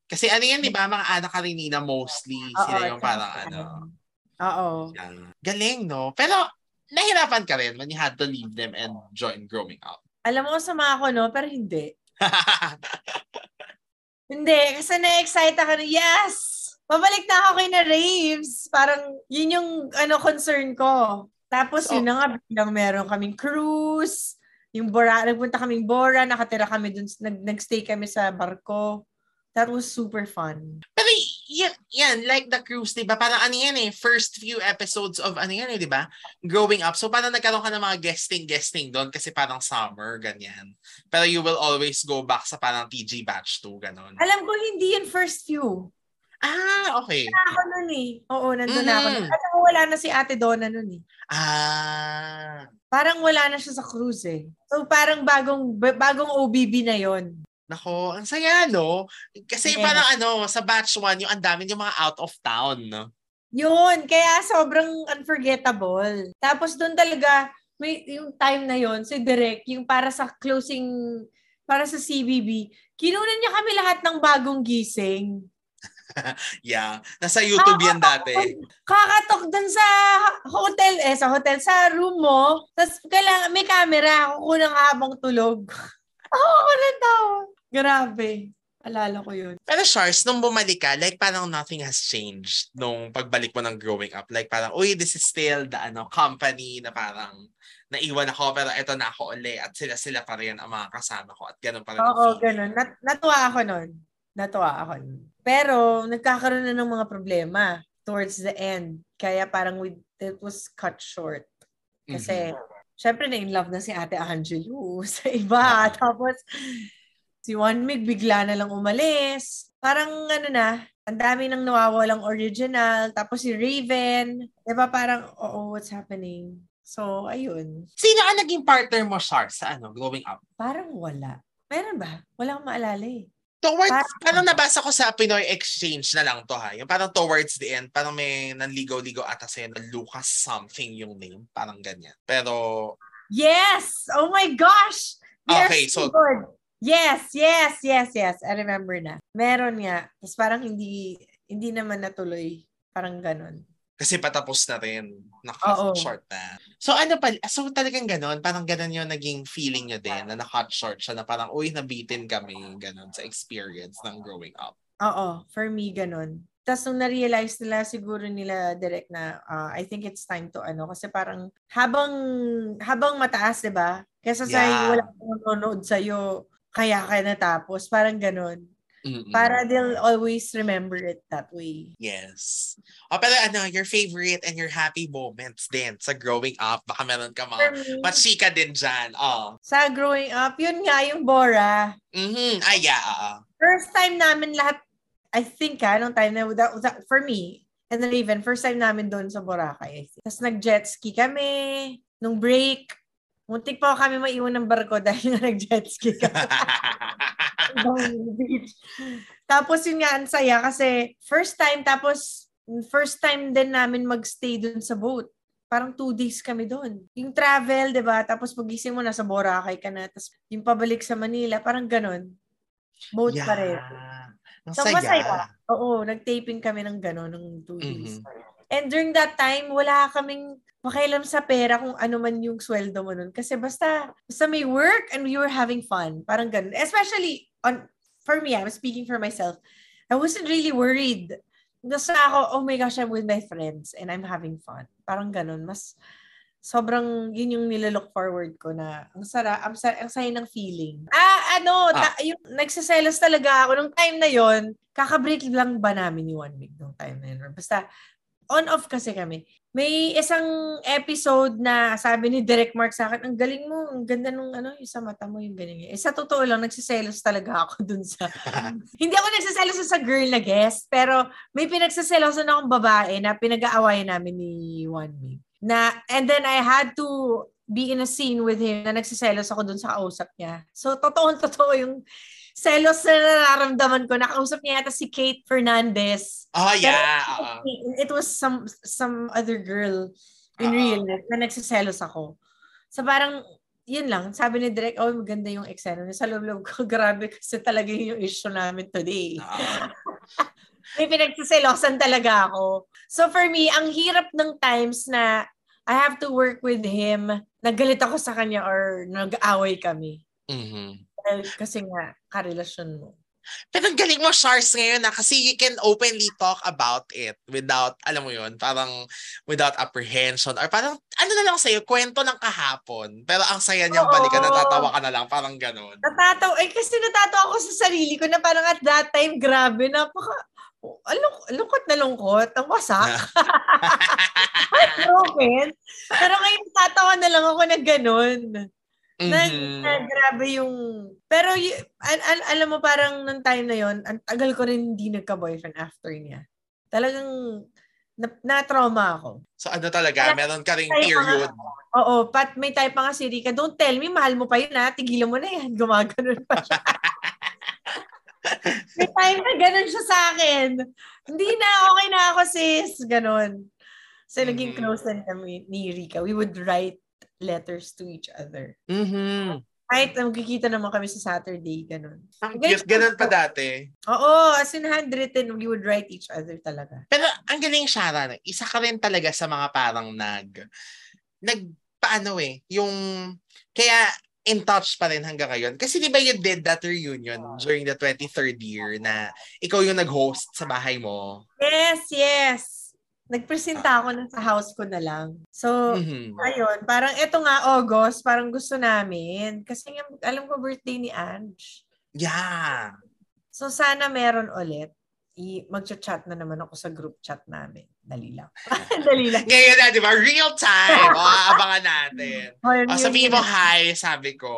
Kasi ano yan, di ba? Mga anak ka rin nila mostly. Sila oo, yung parang siya. Ano. Oo. Yan. Galing, no? Pero nahirapan ka rin when you had to leave them and join growing up. Alam mo, sama ako, no? Pero hindi. Hindi. Kasi na-excite ako. Yes! Babalik na ako kay na Raves. Parang, yun yung ano concern ko. Tapos, so, yun na nga, bilang meron kaming cruise, yung Bora, nagpunta kaming Bora, nakatira kami dun, nag, nag-stay kami sa barko. That was super fun. Pero, yan, yan like the cruise, diba? Parang ano yan eh, first few episodes of ano yan eh, diba? Growing up. So, parang nagkaroon ka ng mga guesting-guesting doon kasi parang summer, ganyan. Pero you will always go back sa parang T G batch two, gano'n. Alam ko, hindi yan first few. Ah, okay. Nandun ako nun eh. Oo, nandun mm. ako. Alam ko, wala na si Ate Donna nun eh. Ah. Parang wala na siya sa cruise eh. So, parang bagong bagong O B B na yon. Nako, ang saya, no? Kasi yes. Parang ano, sa batch one, yung ang dami yung mga out of town, no? Yun, kaya sobrang unforgettable. Tapos doon talaga, may, yung time na yon si Direk, yung para sa closing, para sa C B B, kinunan niya kami lahat ng bagong gising. Yeah, nasa YouTube kakatok, yan dati. Kakatok dun sa hotel, eh, sa hotel, sa room mo. Tapos kailangan, may camera, kukunan ka habang tulog. Oo, oh, ano daw. Grabe. Alala ko yun. Pero Shars, nung bumalik ka, like parang nothing has changed nung pagbalik mo ng growing up. Like parang, uy, this is still the ano, company na parang naiwan ako pero eto na ako uli at sila-sila pa rin ang mga kasama ko at ganun pa rin. Oo, ganun. Nat- natuwa ako nun. Natuwa ako nun. Pero nagkakaroon na ng mga problema towards the end. Kaya parang we, it was cut short. Kasi... Mm-hmm. Siyempre, na-in-love na si Ate Angelu sa iba. Tapos, si Juan Mig bigla na lang umalis. Parang ano na, ang dami nang nawawalang original. Tapos si Raven. Diba parang, oo, what's happening? So, ayun. Sino ang naging partner mo, Shar, sa ano, growing up? Parang wala. Meron ba? Wala akong maalala eh. Towards, parang, parang nabasa ko sa Pinoy Exchange na lang to ha. Yung parang towards the end, parang may nanligaw-ligaw ata sa'yo na Lucas something yung name. Parang ganyan. Pero... Yes! Oh my gosh! They're okay, so... Good. Yes, yes, yes, yes. I remember na. Meron nga. Tapos parang hindi, hindi naman natuloy. Parang ganun. Kasi patapos na rin. Naka-hot short na. So ano pa, so talagang ganun, parang ganun yung naging feeling nyo din, na naka-hot short siya, na parang, uy, nabitin kami, ganun, sa experience ng growing up. Oo, for me, ganun. Tapos nung na-realize nila, siguro nila direct na, uh, I think it's time to ano, kasi parang habang, habang mataas, diba? Kesa yeah. sa wala kang nanonood sa'yo, kaya ka natapos, parang ganun. Mm-mm. Para they'll always remember it that way. Yes. O, pero ano, your favorite and your happy moments din sa growing up. Baka meron ka mga machika din dyan. Oh. Sa growing up, yun nga yung Bora. Mm-hmm. Ay, yeah. First time namin lahat, I think ha, nung time na, that, that, for me, and then even, first time namin doon sa Boracay. Tapos nag-jet ski kami, nung break, muntik pa kami maiwan ng barko dahil nga nag-jet ski kami. Tapos yun nga, ang saya kasi first time, tapos first time din namin magstay dun sa boat. Parang two days kami dun. Yung travel, diba? Tapos pagising mo, nasa Boracay ka na. Tapos yung pabalik sa Manila, parang ganun. Boat yeah. pa rin. Ang so, saya. Masaya. Oo, nag-taping kami ng ganun ng two days. Mm-hmm. And during that time, wala kaming pakialam sa pera kung ano man yung sweldo mo nun. Kasi basta, basta may work and we were having fun. Parang ganun. Especially, on for me, I'm speaking for myself, I wasn't really worried. Basta ako, oh my gosh, I'm with my friends and I'm having fun. Parang ganun. Mas, sobrang, yun yung nililook forward ko na, ang sarap, ang, sar- ang saya ng feeling. Ah, ano, ta- ah. yung nagsaselos talaga ako. Nung time na yon, kakabreak lang ba namin yung one week nung time na yun? Basta, on-off kasi kami. May isang episode na sabi ni Derek Mark sa akin, ang galing mo, ang ganda nung ano, yung sa mata mo, yung ganyan. Eh, sa totoo lang, nagsiselos talaga ako dun sa... Hindi ako nagsiselos sa girl na guest, pero may pinagsiselosan akong babae na pinag-aaway namin ni Juan Miguel. Na, and then I had to be in a scene with him na nagsiselos ako dun sa kausap niya. So, totoo-totoo yung... selos na nararamdaman ko. Nakausap niya yata si Kate Fernandez. Oh, yeah. Pero it was some some other girl in uh-oh. Real life na nagsiselos ako. So parang, yun lang. Sabi ni Direk, oh, maganda yung eksena. Sa loob-loob ko, grabe kasi talaga yung issue namin today. May pinagsiselosan talaga ako. So for me, ang hirap ng times na I have to work with him, nagalit ako sa kanya or nag-away kami. Mm-hmm. Kasi nga, karelasyon mo. Pero ang galing mo, Shars, ngayon na kasi you can openly talk about it without, alam mo yun, parang without apprehension or parang, ano na lang sa'yo, kwento ng kahapon. Pero ang saya niyang balikan, natatawa ka na lang, parang ganun. Natatawa, eh kasi natatawa ako sa sarili ko na parang at that time, grabe, napaka, alung, lungkot na lungkot, ang wasak. Broken. Pero ngayon, natatawa na lang ako na ganun. Mm-hmm. Na, na grabe yung pero y- al- al- alam mo parang nung time na yon ang tagal ko rin hindi nagka-boyfriend after niya talagang na- na-trauma ako so ano talaga, meron ka rin period nga, oo, pat may type pa nga si Rika, don't tell me, mahal mo pa yun ha, tigilan mo na yan, gumagano'n pa siya. May time na gano'n siya sa akin, hindi na, okay na ako sis, gano'n so mm-hmm. naging close na kami ni Rika, we would write letters to each other. Mm-hmm. Kahit magkikita naman kami sa Saturday, ganun. Ang cute, ganun pa dati. Oo, as in handwritten, we would write each other talaga. Pero ang galing, Shara, isa ka rin talaga sa mga parang nag, nagpaano eh, yung, kaya in touch pa rin hanggang ngayon. Kasi di ba you did that reunion oh. during the twenty-third year na ikaw yung nag-host sa bahay mo? Yes, yes. Nagpresenta ako na sa house ko na lang. So, mm-hmm. ayun. Parang eto nga, August, parang gusto namin. Kasi nga, alam ko, birthday ni Ange. Yeah. So, sana meron ulit. I- Mag-chat na naman ako sa group chat namin. Dali lang. Dali lang. Ngayon na, di ba? Real time. O, oh, abangan natin. O, oh, sabihin mo, hi, sabi ko.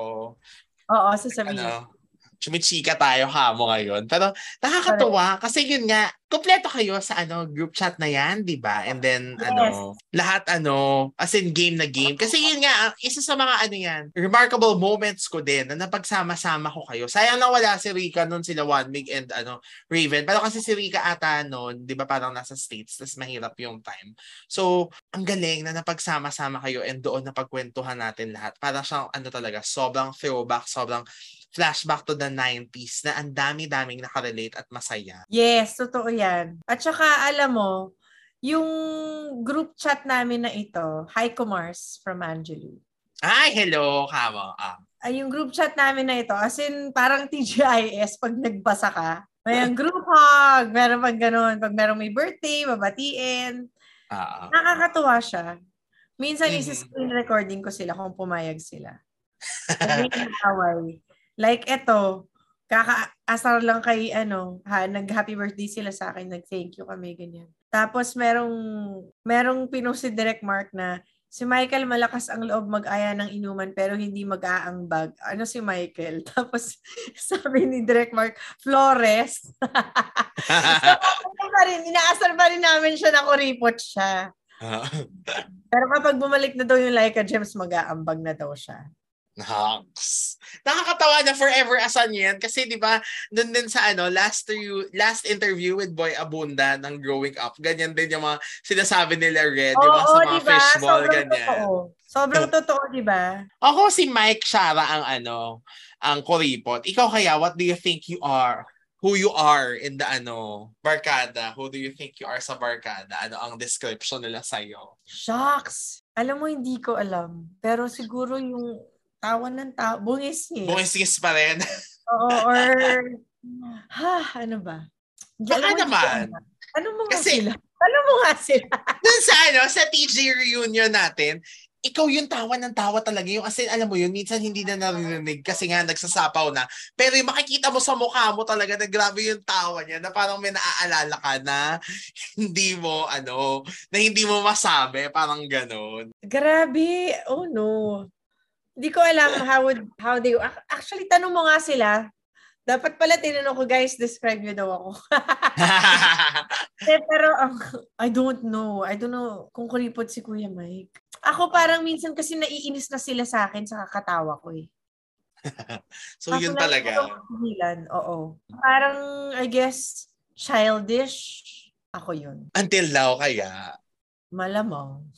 Oo, sasabihin. Ano? Chumichika tayo ha mo ngayon. Pero nakakatuwa kasi yun nga, kompleto kayo sa ano group chat na yan, di ba? And then, yes. ano, lahat ano, as in game na game. Kasi yun nga, isa sa mga ano yan, remarkable moments ko din na napagsama-sama ko kayo. Sayang na wala si Rika nun, sila Juan Miguel and ano, Raven. Pero kasi si Rika ata nun, di ba parang nasa States, tas mahirap yung time. So, ang galing na napagsama-sama kayo and doon napagkwentuhan natin lahat. Parang siyang ano talaga, sobrang throwback, sobrang flashback to the nineties na ang dami-daming nakarelate at masaya. Yes, totoo yan. At saka, alam mo, yung group chat namin na ito, hi Kumars from Angelu. Ay, hello, Kawa. Ah. Ay, yung group chat namin na ito, as in parang T G I S, pag nagbasa ka, may group hug, meron pag ganun, pag merong may birthday, babatiin. Ah, ah. Nakakatuwa siya. Minsan mm-hmm. isi-screen recording ko sila kung pumayag sila. Like eto, kakaasar lang kay ano, ha, nag-happy birthday sila sa akin, nag-thank you kami, ganyan. Tapos merong, merong pinost si Direk Mark na, si Michael malakas ang loob mag-aya ng inuman pero hindi mag-aambag. Ano si Michael? Tapos sabi ni Direk Mark, Flores. So, pa rin, inaasar pa rin namin siya na kuripot siya. Pero kapag bumalik na daw yung Laika Gems, mag-aambag na daw siya. Hugs. Nakakatawa na forever asan yan kasi di ba doon din sa ano last you last interview with Boy Abunda ng Growing Up, ganyan din yung mga sinasabi nila Red, oh, di ba sa mga diba? Fishball sobrang ganyan totoo. Sobrang totoo di ba? Ako si Mike Shara ang ano ang kuripot. Ikaw kaya what do you think you are? Who you are in the ano barkada? Who do you think you are sa barkada? Ano ang description nila sa'yo? Shocks! Alam mo hindi ko alam pero siguro yung tawan ng tao. Bungis-ngis. Bungis-ngis pa rin. Oo, or... ha, ano ba? Baka naman. Ano mo nga kasi, sila? Ano mo nga sila? Dun sa, ano, sa T G reunion natin, ikaw yung tawa ng tawa talaga. Yung asin, alam mo yun, minsan hindi na narinig kasi nga nagsasapaw na. Pero yung makikita mo sa mukha mo talaga na grabe yung tawa niya na parang may naaalala ka na hindi mo, ano, na hindi mo masabi. Parang ganun. Grabe. Oh no. Hindi ko alam how would, how they... Actually, tanong mo nga sila. Dapat pala tinanong ko, guys, describe nyo daw ako. Pero, um, I don't know. I don't know kung kuripot si Kuya Mike. Ako parang minsan kasi naiinis na sila sa akin sa kakatawa ko eh. So, ako yun talaga. Oo. Parang, I guess, childish. Ako yun. Until now, kaya... Malamang.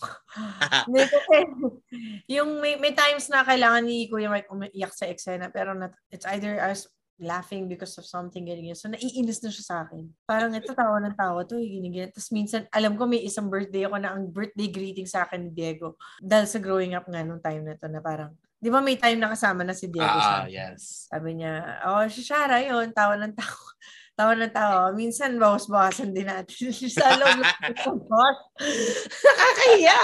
Yung may, may times na kailangan ni Kuya Mike umiyak sa eksena pero not, it's either us laughing because of something ganyan. So naiinis na siya sa akin. Parang ito tawa ng tawa to. Tapos minsan alam ko may isang birthday ako na ang birthday greeting sa akin ni Diego. Dahil sa growing up nga nung time na to na parang di ba may time na kasama na si Diego? Ah, sabi. Yes. Sabi niya, oh, si Shara yun, tawa ng tawa. Tawa ng tawa. Minsan, bawas-bawasan din natin. Sa loob ng boss. Nakakahiya.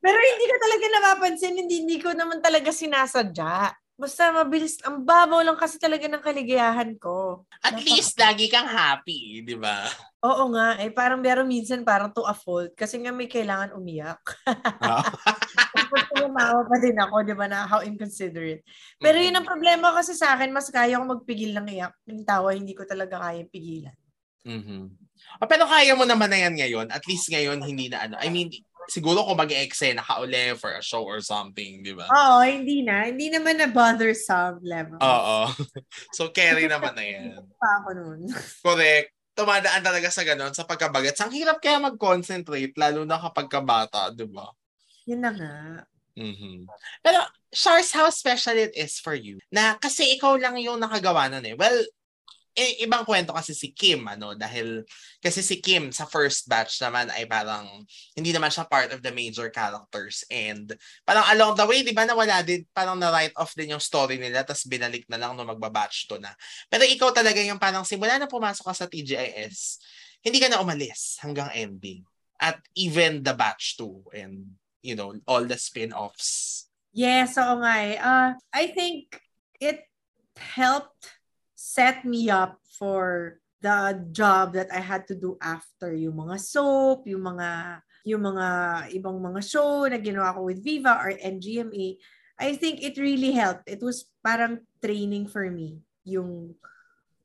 Pero hindi ko talaga napapansin. Hindi, hindi ko naman talaga sinasadya. Basta mabilis. Ang babaw lang kasi talaga ng kaligayahan ko. At Napa- least, lagi kang happy, di ba? Oo nga. Eh, parang pero minsan, parang to a fault. Kasi nga may kailangan umiyak. Oh. Tumawa pa din ako, di ba, na how inconsiderate. Pero yun ang problema kasi sa akin, mas kaya akong magpigil ng iyak. Yung tawa, hindi ko talaga kaya pigilan. Mm-hmm. Oh, pero kaya mo naman na yan ngayon. At least ngayon, hindi na ano. I mean, siguro kung mag-e-eksena ka uli for a show or something, di ba? Oo, hindi na. Hindi naman na bothersome level. Oo. So, carry naman na yan. Pa ako nun. Correct. Tumadaan talaga sa ganun, sa pagkabagets. Ang hirap kaya mag-concentrate, lalo na kapag kabata, di ba? Yun na nga. Mm-hmm. Pero, Shars, how special it is for you? Na kasi ikaw lang yung nakagawa nun eh. Well, i- ibang kwento kasi si Kim, ano, dahil kasi si Kim sa first batch naman ay parang hindi naman siya part of the major characters and parang along the way, di ba, nawala din, parang na-write off din yung story nila tapos binalik na lang nung magbabatch to na. Pero ikaw talaga yung parang simula na pumasok ka sa T G I S, hindi ka na umalis hanggang ending. At even the batch two and you know, all the spin-offs. Yes, oo nga eh. Uh, I think it helped set me up for the job that I had to do after yung mga soap, yung mga yung mga ibang mga show na ginawa ko with Viva or N G M A. I think it really helped. It was parang training for me yung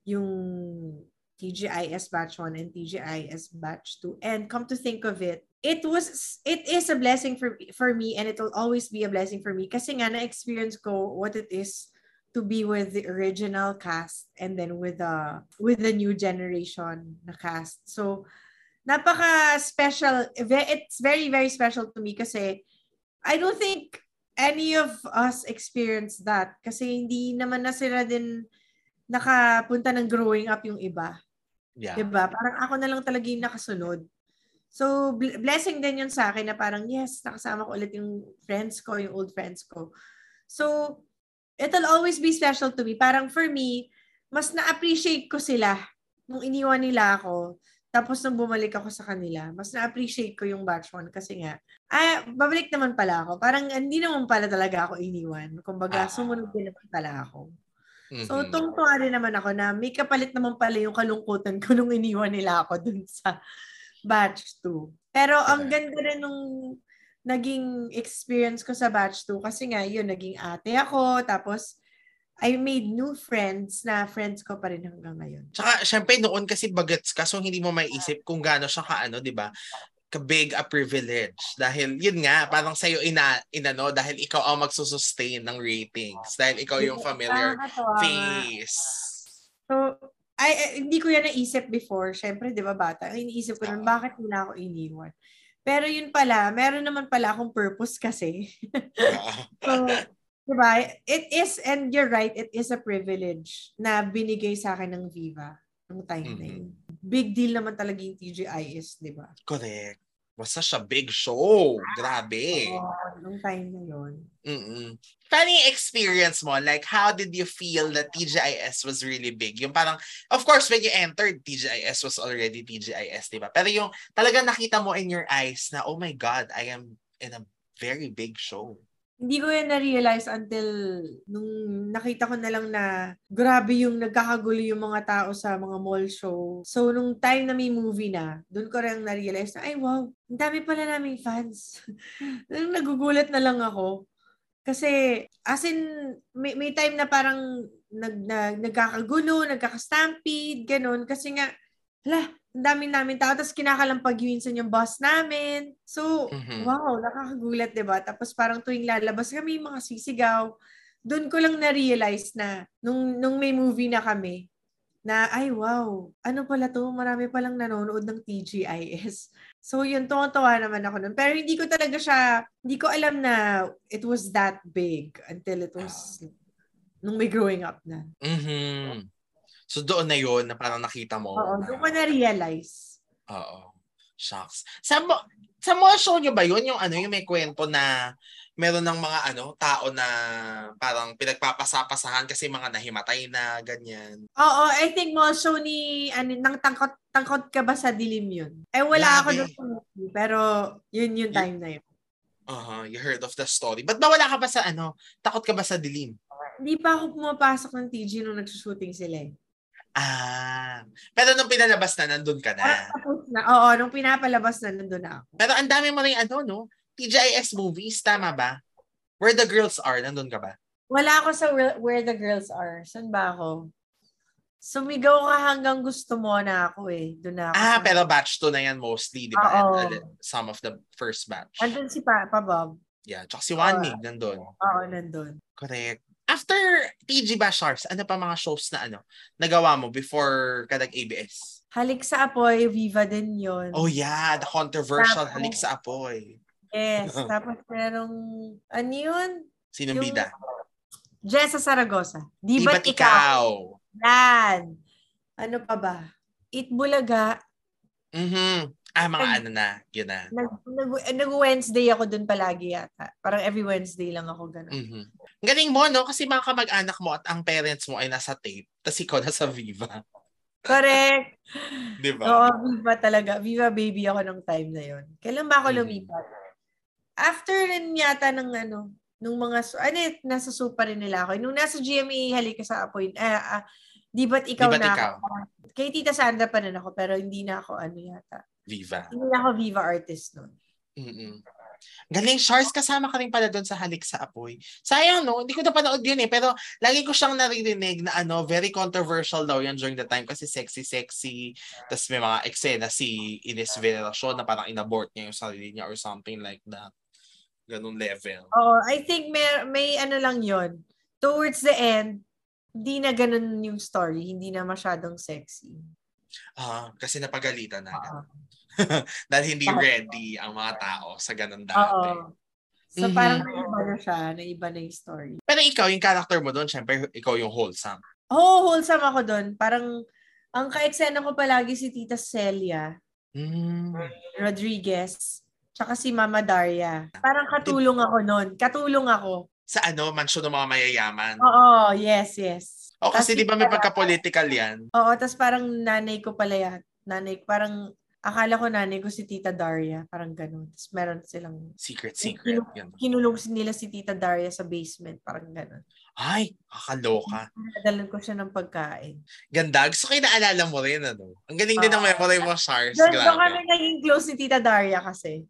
yung T G I S batch one and T G I S batch two. And come to think of it, It was, it is a blessing for, for me and it will always be a blessing for me kasi nga na-experience ko what it is to be with the original cast and then with the, with the new generation na cast. So, napaka-special, it's very, very special to me kasi I don't think any of us experienced that kasi hindi naman na sila din nakapunta ng growing up yung iba. Yeah. Diba? Parang ako na lang talaga yung nakasunod. So, blessing din yun sa akin na parang, yes, nakasama ko ulit yung friends ko, yung old friends ko. So, it'll always be special to me. Parang for me, mas na-appreciate ko sila nung iniwan nila ako. Tapos nung bumalik ako sa kanila, mas na-appreciate ko yung batch one kasi nga, ah, babalik naman pala ako. Parang hindi naman pala talaga ako iniwan. Kumbaga, sumunod din naman pala ako. Mm-hmm. So, tungtuwa rin naman ako na may kapalit naman pala yung kalungkutan ko nung iniwan nila ako dun sa batch two. Pero ang ganda rin nung naging experience ko sa batch two kasi nga yun, naging ate ako. Tapos, I made new friends na friends ko pa rin hanggang ngayon. Tsaka, syempre, noon kasi bagets ka, so hindi mo maiisip kung gaano siya ka, ano, di ba? Ka-big a privilege. Dahil, yun nga, parang sa'yo ina, inano, dahil ikaw ang magsusustain ng ratings. Dahil ikaw yung familiar face. So, I, I, hindi ko yan naisip before. Syempre, di ba, bata? Iniisip ko nun, bakit nila ako iniwan? Pero yun pala, meron naman pala akong purpose kasi. So, diba? It is, and you're right, it is a privilege na binigay sa akin ng Viva ng time mm-hmm. na yun. Big deal naman talaga yung T G I S, diba? Correct. Basta siya big show. Grabe. Oo, oh, nung time na yun. Mm-mm. Funny experience mo, like how did you feel that T G I S was really big? Yung parang, of course, when you entered, T G I S was already T G I S, diba? Pero yung talagang nakita mo in your eyes na, oh my God, I am in a very big show. Hindi ko yan na-realize until nung nakita ko na lang na grabe yung nagkakagulo yung mga tao sa mga mall show. So, nung time na may movie na, doon ko rin na-realize na, ay wow, ang dami pala naming fans. Nagugulat na lang ako. Kasi, as in, may, may time na parang nag, nag, nagkakagulo, nagkakastampede, ganun. Kasi nga, hala, ang dami namin tao. Tapos kinakalampag yun yung boss namin. So, mm-hmm. wow, nakakagulat, diba? Tapos parang tuwing lalabas kami, mga sisigaw. Doon ko lang na-realize na nung, nung may movie na kami, na ay wow, ano pala to? Marami palang nanonood ng T G I S. So, yun, tuwang-tuwa naman ako nun. Pero hindi ko talaga siya, hindi ko alam na it was that big until it was, nung may growing up na. Mm-hmm. So doon na yun na parang nakita mo. Oo, doon ko na-realize. Oo. Shucks. Sa, sa mga show nyo ba yun? Yung ano, yung may kwento na meron ng mga ano, tao na parang pinagpapasapasahan kasi mga nahimatay na, ganyan. Oo, I think mall show ni, ano, nang tangkot, tangkot ka ba sa dilim yun? Eh, wala Labi. Ako doon. Pero yun yung time na yun. Uh-huh, you heard of the story. But ba wala ka ba sa ano, takot ka ba sa dilim? Hindi pa ako pumapasok ng T G nung nagsushooting sila eh. Ah, pero nung pinalabas na, nandun ka na. Tapos na. Oo, nung pinapalabas na, nandun na ako. Pero ang dami mo rin, ano, no? T G I S movies, tama ba? Where the Girls Are, nandun ka ba? Wala ako sa Where the Girls Are. Saan ba ako? Sumigaw ka hanggang gusto mo na ako eh. Doon na ako. Ah, pero batch two na yan mostly, di ba? Oo. And, uh, some of the first batch. Nandun si Papa Bob. Yeah, tsaka si Juan Miguel, nandun. Oo, nandun. Correct. After T G Bashars, ano pa mga shows na ano, nagawa mo before ka nag-A B S? Halik sa Apoy, Viva din yun. Oh yeah, the controversial tapos, Halik sa Apoy. Yes, tapos merong, ano yun? Sinong yung, bida? Jessa Zaragoza. Di, Di ba't ikaw? Yan. Ano pa ba? Eat Bulaga. Mm-hmm. Ah, mga nag, ano na, yun na. Nag-Wednesday nag, nag ako dun palagi yata. Parang every Wednesday lang ako ganun. Mm-hmm. Galing mo, no? Kasi mga kamag-anak mo at ang parents mo ay nasa tape, tapos ikaw nasa Viva. Correct. Di ba? Oo, Viva talaga. Viva baby ako ng time na yun. Kailan ba ako mm-hmm. lumipat? After rin yata ng ano, nung mga, ano, nasa Supa rin nila ako. Nung nasa G M A, halika sa Apoy, ah, ah, Di ba't ikaw Di ba't na ikaw? Ako? Kay Tita Sandra pa rin ako, pero hindi na ako ano yata. Viva. Hindi na ako Viva artist nun. Mm-mm. Galing, Shars, kasama ka rin pala doon sa Halik sa Apoy. Sayang, no? Hindi ko napanood yun eh, pero lagi ko siyang naririnig na ano, very controversial daw yan during the time kasi sexy-sexy, tapos may mga eksena si Ines Veneracion na parang inabort niya yung sarili niya or something like that. Ganun level. Oh, I think may, may ano lang yun. Towards the end, hindi na ganun yung story. Hindi na masyadong sexy. Ah, uh, kasi napagalitan na. Uh-huh. Dahil hindi ready ang mga tao sa ganun dati. Uh-huh. So mm-hmm. parang naiba na siya, naiba na yung story. Pero ikaw, yung character mo doon, syempre ikaw yung wholesome. Oo, oh, wholesome ako doon. Parang ang ka-eksena ko palagi si Tita Celia. Mm. Rodriguez. Tsaka si Mama Daria. Parang katulong ako nun. Katulong ako. Sa ano, mansyon ng mga mayayaman. Oo, yes, yes. O oh, kasi di ba may pagka-political yan? Oo, tas parang nanay ko pala yan. Nanay, parang akala ko nanay ko si Tita Daria. Parang ganun. Tas meron silang... Secret, secret. Kinulong, kinulong nila si Tita Daria sa basement. Parang ganun. Ay, kakaloka. Nadalan ko siya ng pagkain. Ganda. Gusto kayo naalala mo rin, ano? Ang galing din uh, ng memory mo, Shars. Ganda kami naging close ni Tita Daria kasi.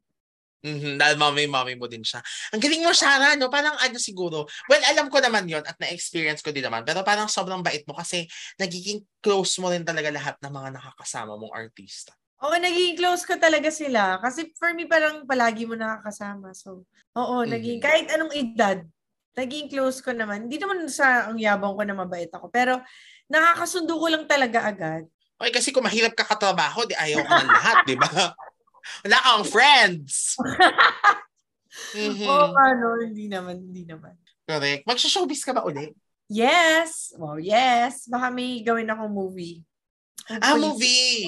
Mm-hmm. Dahil mami-mami mo din siya. Ang galing mo, Shara, no? Parang ano siguro. Well, alam ko naman yon at na-experience ko din naman. Pero parang sobrang bait mo kasi nagiging close mo rin talaga lahat ng mga nakakasama mong artista. Oo, nagiging close ko talaga sila. Kasi for me, parang palagi mo nakakasama. So, oo, mm-hmm. naging, kahit anong edad, naging close ko naman. Hindi naman sa ang yabang ko na mabait ako. Pero nakakasundo ko lang talaga agad. Okay, kasi kung mahirap ka katrabaho, di ayaw ko ng lahat, di ba? Wala kang friends. Mm-hmm. Oo, oh, ano, hindi naman, hindi naman. Correct. Magsha-showbiz ka ba ulit? Yes. Wow, yes. Baka may gawin akong movie. Ah, Please. movie.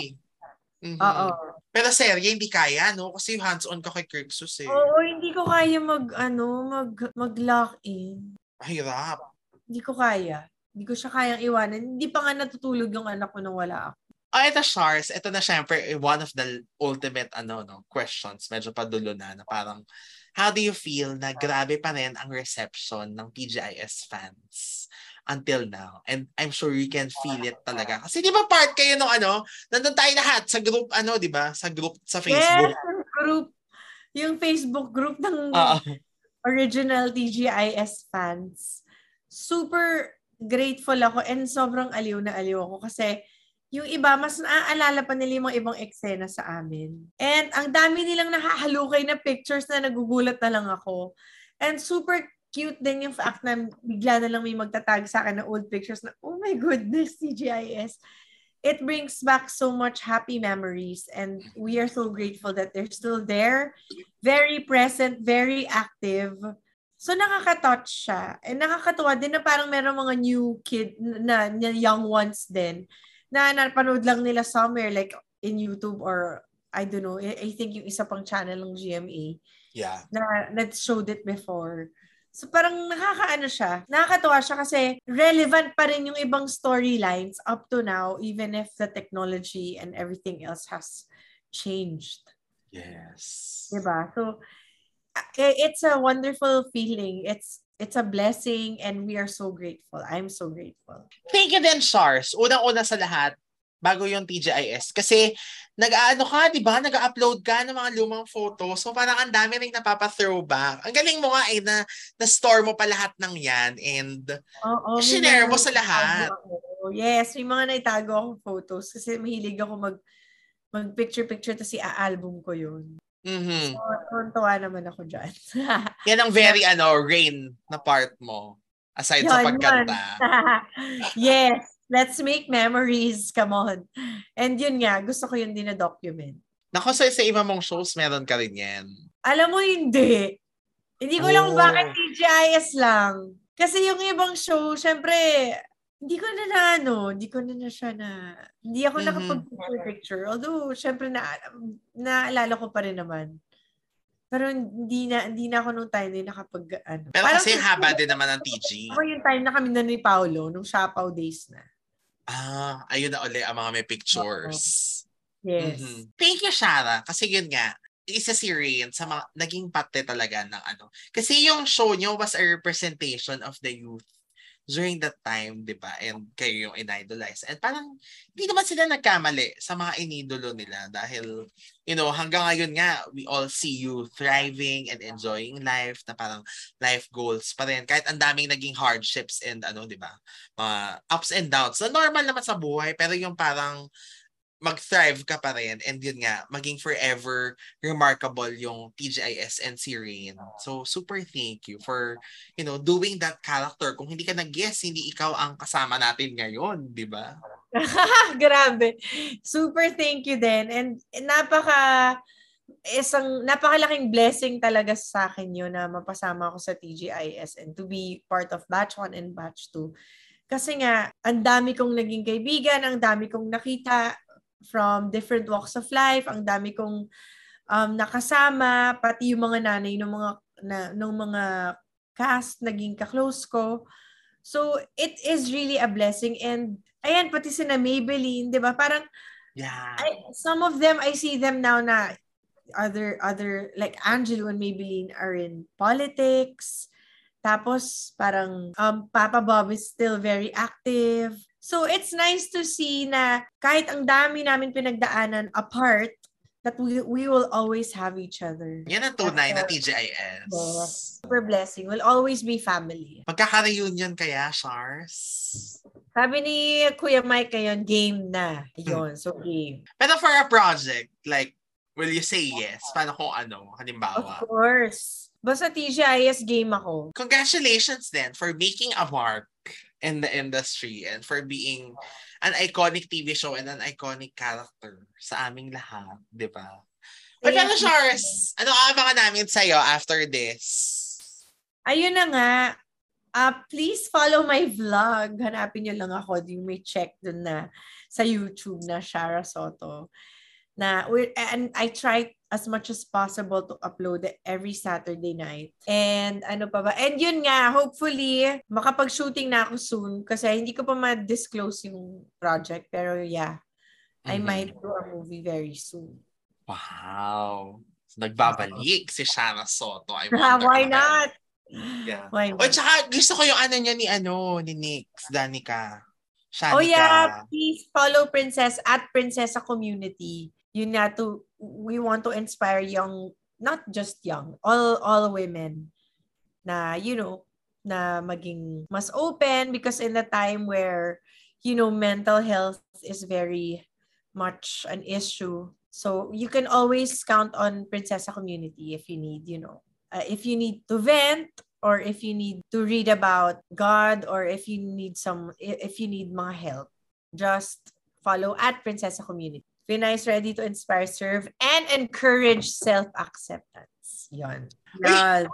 Mm-hmm. Oo. Pero serye, hindi kaya, no? Kasi hands-on ka kay Kirksus, eh. Oo, hindi ko kaya mag, ano, mag, mag-lock-in. Mahirap. Hindi ko kaya. Hindi ko siya kayang iwanan. Hindi pa nga natutulog yung anak ko nang wala ako. Oh, ito, Shars. Ito na, syempre, one of the ultimate ano no questions. Medyo padulo na, na parang, how do you feel na grabe pa rin ang reception ng T G I S fans until now? And I'm sure you can feel it talaga. Kasi di ba part kayo nung ano, nandun tayo lahat sa group, ano, di ba? Sa group, sa Facebook. Yes, yung group. Yung Facebook group ng Uh-oh. original T G I S fans. Super grateful ako and sobrang aliw na aliw ako kasi yung iba, mas naaalala pa nila yung mga ibang eksena sa amin. And ang dami nilang nakahalukay na pictures na nagugulat na lang ako. And super cute din yung fact na bigla na lang may magtatag sa akin na old pictures na, oh my goodness, T G I S. It brings back so much happy memories and we are so grateful that they're still there. Very present, very active. So nakaka-touch siya. And nakakatuwa din na parang merong mga new kid na, na young ones din na napanood lang nila somewhere like in YouTube or I don't know, I think yung isa pang channel ng G M A yeah. na nag-showed it before. So parang nakakaano siya, nakakatuwa siya kasi relevant pa rin yung ibang storylines up to now even if the technology and everything else has changed. Yes. Diba? So it's a wonderful feeling. It's It's a blessing and we are so grateful. I'm so grateful. Thank you then, Shars. Unang-una sa lahat, bago yung T G I S. Kasi nag-aano ka, di ba? Nag-upload ka ng mga lumang photos. So parang ang dami rin napapa-throwback. Ang galing mo nga ay na, na-store mo pa lahat ng yan and oh, oh, shinare mo sa lahat. Ako. Yes, may mga naitago akong photos kasi mahilig ako mag, mag-picture-picture tapos i-album ko yun. Mm-hmm. So, tuntua naman ako dyan. Yan ang very, ano, rain na part mo. Aside yun, sa pagkanta. Yes. Let's make memories. Come on. And yun nga, gusto ko yun din na document. Naku, so sa iba mong shows, meron ka rin yan. Alam mo, hindi. Hindi ko oh. lang bakit T G I S lang. Kasi yung ibang show, syempre, hindi ko na na, ano, hindi ko na na siya na, hindi ako mm-hmm. nakapag-picture. Although, syempre, na, naalala ko pa rin naman. Pero hindi na, hindi na ako nung time na nakapag, ano. Pero parang kasi haba din naman ang T G. Ako yung time na kami na ni Paolo, nung Shopaw days na. Ah, ayun na uli ang mga may pictures. Uh-oh. Yes. Mm-hmm. Thank you, Shara. Kasi yun nga, isa si Rain sa mga, naging parte talaga ng ano. Kasi yung show niyo was a representation of the youth during that time, di ba? And kayo yung in-idolize. And parang, hindi naman sila nagkamali sa mga inidolo nila dahil, you know, hanggang ngayon nga, we all see you thriving and enjoying life na parang life goals pa rin. Kahit ang daming naging hardships and ano, di ba? Mga ups and downs na normal naman sa buhay, pero yung parang mag-thrive ka pa rin. And yun nga, maging forever remarkable yung T G I S and si Rain. So, super thank you for, you know, doing that character. Kung hindi ka nag-guess, hindi ikaw ang kasama natin ngayon, di ba? Grabe. Super thank you din. And napaka, isang, napakalaking blessing talaga sa akin yun na mapasama ako sa T G I S and to be part of Batch one and Batch two. Kasi nga, ang dami kong naging kaibigan, ang dami kong nakita, from different walks of life. Ang dami kong um, nakasama, pati yung mga nanay ng mga, na, ng mga cast, naging kaklose ko. So, it is really a blessing. And, ayan, pati si na Maybelline, di ba? Parang, yeah. I, some of them, I see them now na other, other like Angelu and Maybelline are in politics. Tapos, parang, um, Papa Bob is still very active. So, it's nice to see na kahit ang dami namin pinagdaanan apart, that we, we will always have each other. Yan ang tunay na T G I S. Yeah. Super blessing. We'll always be family. Pagkaka-reunion kaya, Shars? Sabi ni Kuya Mike ngayon, game na. Yun, hmm. So game. Pero for a project, like, will you say yes? Paano kung ano, halimbawa? Of course. Basta T G I S game ako. Congratulations then for making a mark in the industry and for being an iconic T V show and an iconic character sa aming lahat, di ba? But yeah, ano, Shars, ano aabangan namin sa'yo after this? Ayun na nga. Uh, please follow my vlog. Hanapin niyo lang ako. You may check dun na sa YouTube na Shara Soto. Na, and I try as much as possible to upload every Saturday night. And ano pa ba? And yun nga, hopefully, makapag-shooting na ako soon kasi hindi ko pa ma-disclose yung project. Pero yeah, mm-hmm. I might do a movie very soon. Wow! So, nagbabalik si Shara Soto. I wonder why not? Yeah. Why not? O tsaka gusto ko yung ano niya ni ano, ni Nix, Danica. Shanika. Oh yeah, please follow Princess at Princesa Community. Yun na to, we want to inspire young, not just young, all all women na, you know, na maging mas open because in a time where, you know, mental health is very much an issue. So you can always count on Princesa Community if you need, you know, uh, if you need to vent or if you need to read about God or if you need some, if you need mga help, just follow at Princesa Community. Vina is ready to inspire, serve, and encourage self-acceptance. Yun. Ay,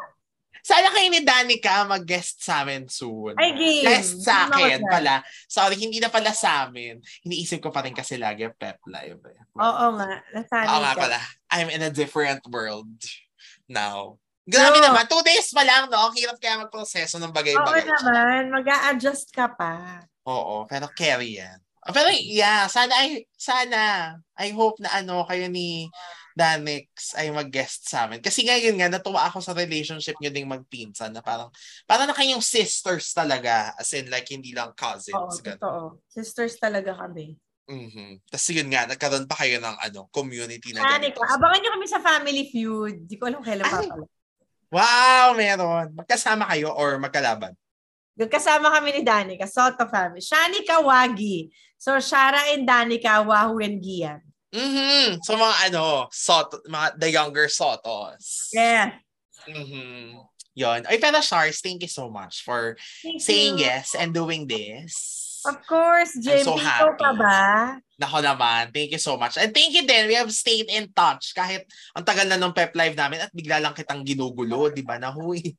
sana kayo ni Danica mag-guest sa amin soon. Ay, game. Guest sa akin pala. Sorry, hindi na pala sa amin. Iniisip ko pa rin kasi lagi pep live. Eh. Oo nga. Nasali Oo nga pala. I'm in a different world now. Grabe no. naman. Two days pa lang, no? Ang hirap kaya magproseso ng bagay-bagay. Oo naman. Mag-a-adjust ka pa. Oo. Pero carry yan. Pero yeah, sana ay sana I hope na ano kayo ni Danix ay mag-guest sa amin. Kasi ngayon nga natuwa ako sa relationship niyo ding magpinsan na parang parang na kayong sisters talaga, as in like hindi lang cousins. Oo, totoo. Sisters talaga kami. Mhm. Tapos yun nga nagkaroon pa kayo ng ano, community na ganito. Abangan niyo kami sa Family Feud. Di ko alam kailan pa pala. Wow, meron. Magkasama kayo or magkalaban? Kasama kami ni Danica, Soto family. Shanika Wagi. So, Shara and Danica, Wahoo and Gian. Mm-hmm. So, mga ano, Soto, mga the younger Sotos. Yeah. Mm-hmm. Yun. Ay, pero Shars, thank you so much for thank saying you. yes and doing this. Of course, Jimpy. I'm so happy. Ka ba? Nako naman. Thank you so much. And thank you din. We have stayed in touch. Kahit ang tagal na nung pep live namin at bigla lang kitang ginugulo, di ba? Nahuwi.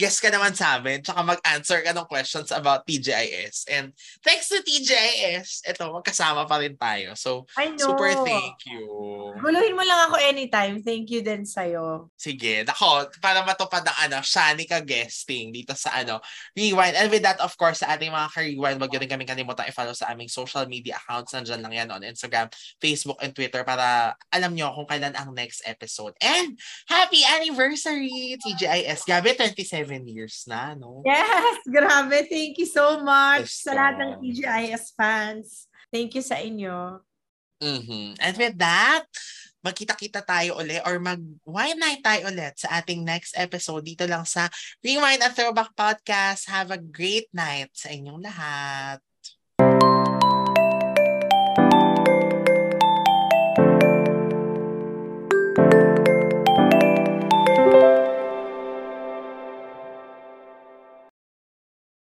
Guess ka naman sa amin, tsaka mag-answer ka ng questions about T G I S. And thanks to T G I S, eto, magkasama pa rin tayo. So, super thank you. Guluhin mo lang ako anytime. Thank you din sa'yo. Sige. Ako, para matupad ang ano, Shanika guesting dito sa ano, Rewind. And with that, of course, sa ating mga ka-Rewind, wag yun rin kaming kalimutan i-follow sa aming social media accounts. Nandyan lang yan on Instagram, Facebook, and Twitter para alam nyo kung kailan ang next episode. And happy anniversary, T G I S. Gabi, twenty-seven years na, no? Yes! Grabe! Thank you so much Gusto. sa lahat ng T G I S fans. Thank you sa inyo. Mm-hmm. And with that, magkita-kita tayo ulit or mag-wine night tayo ulit sa ating next episode dito lang sa Rewind and Throwback Podcast. Have a great night sa inyong lahat.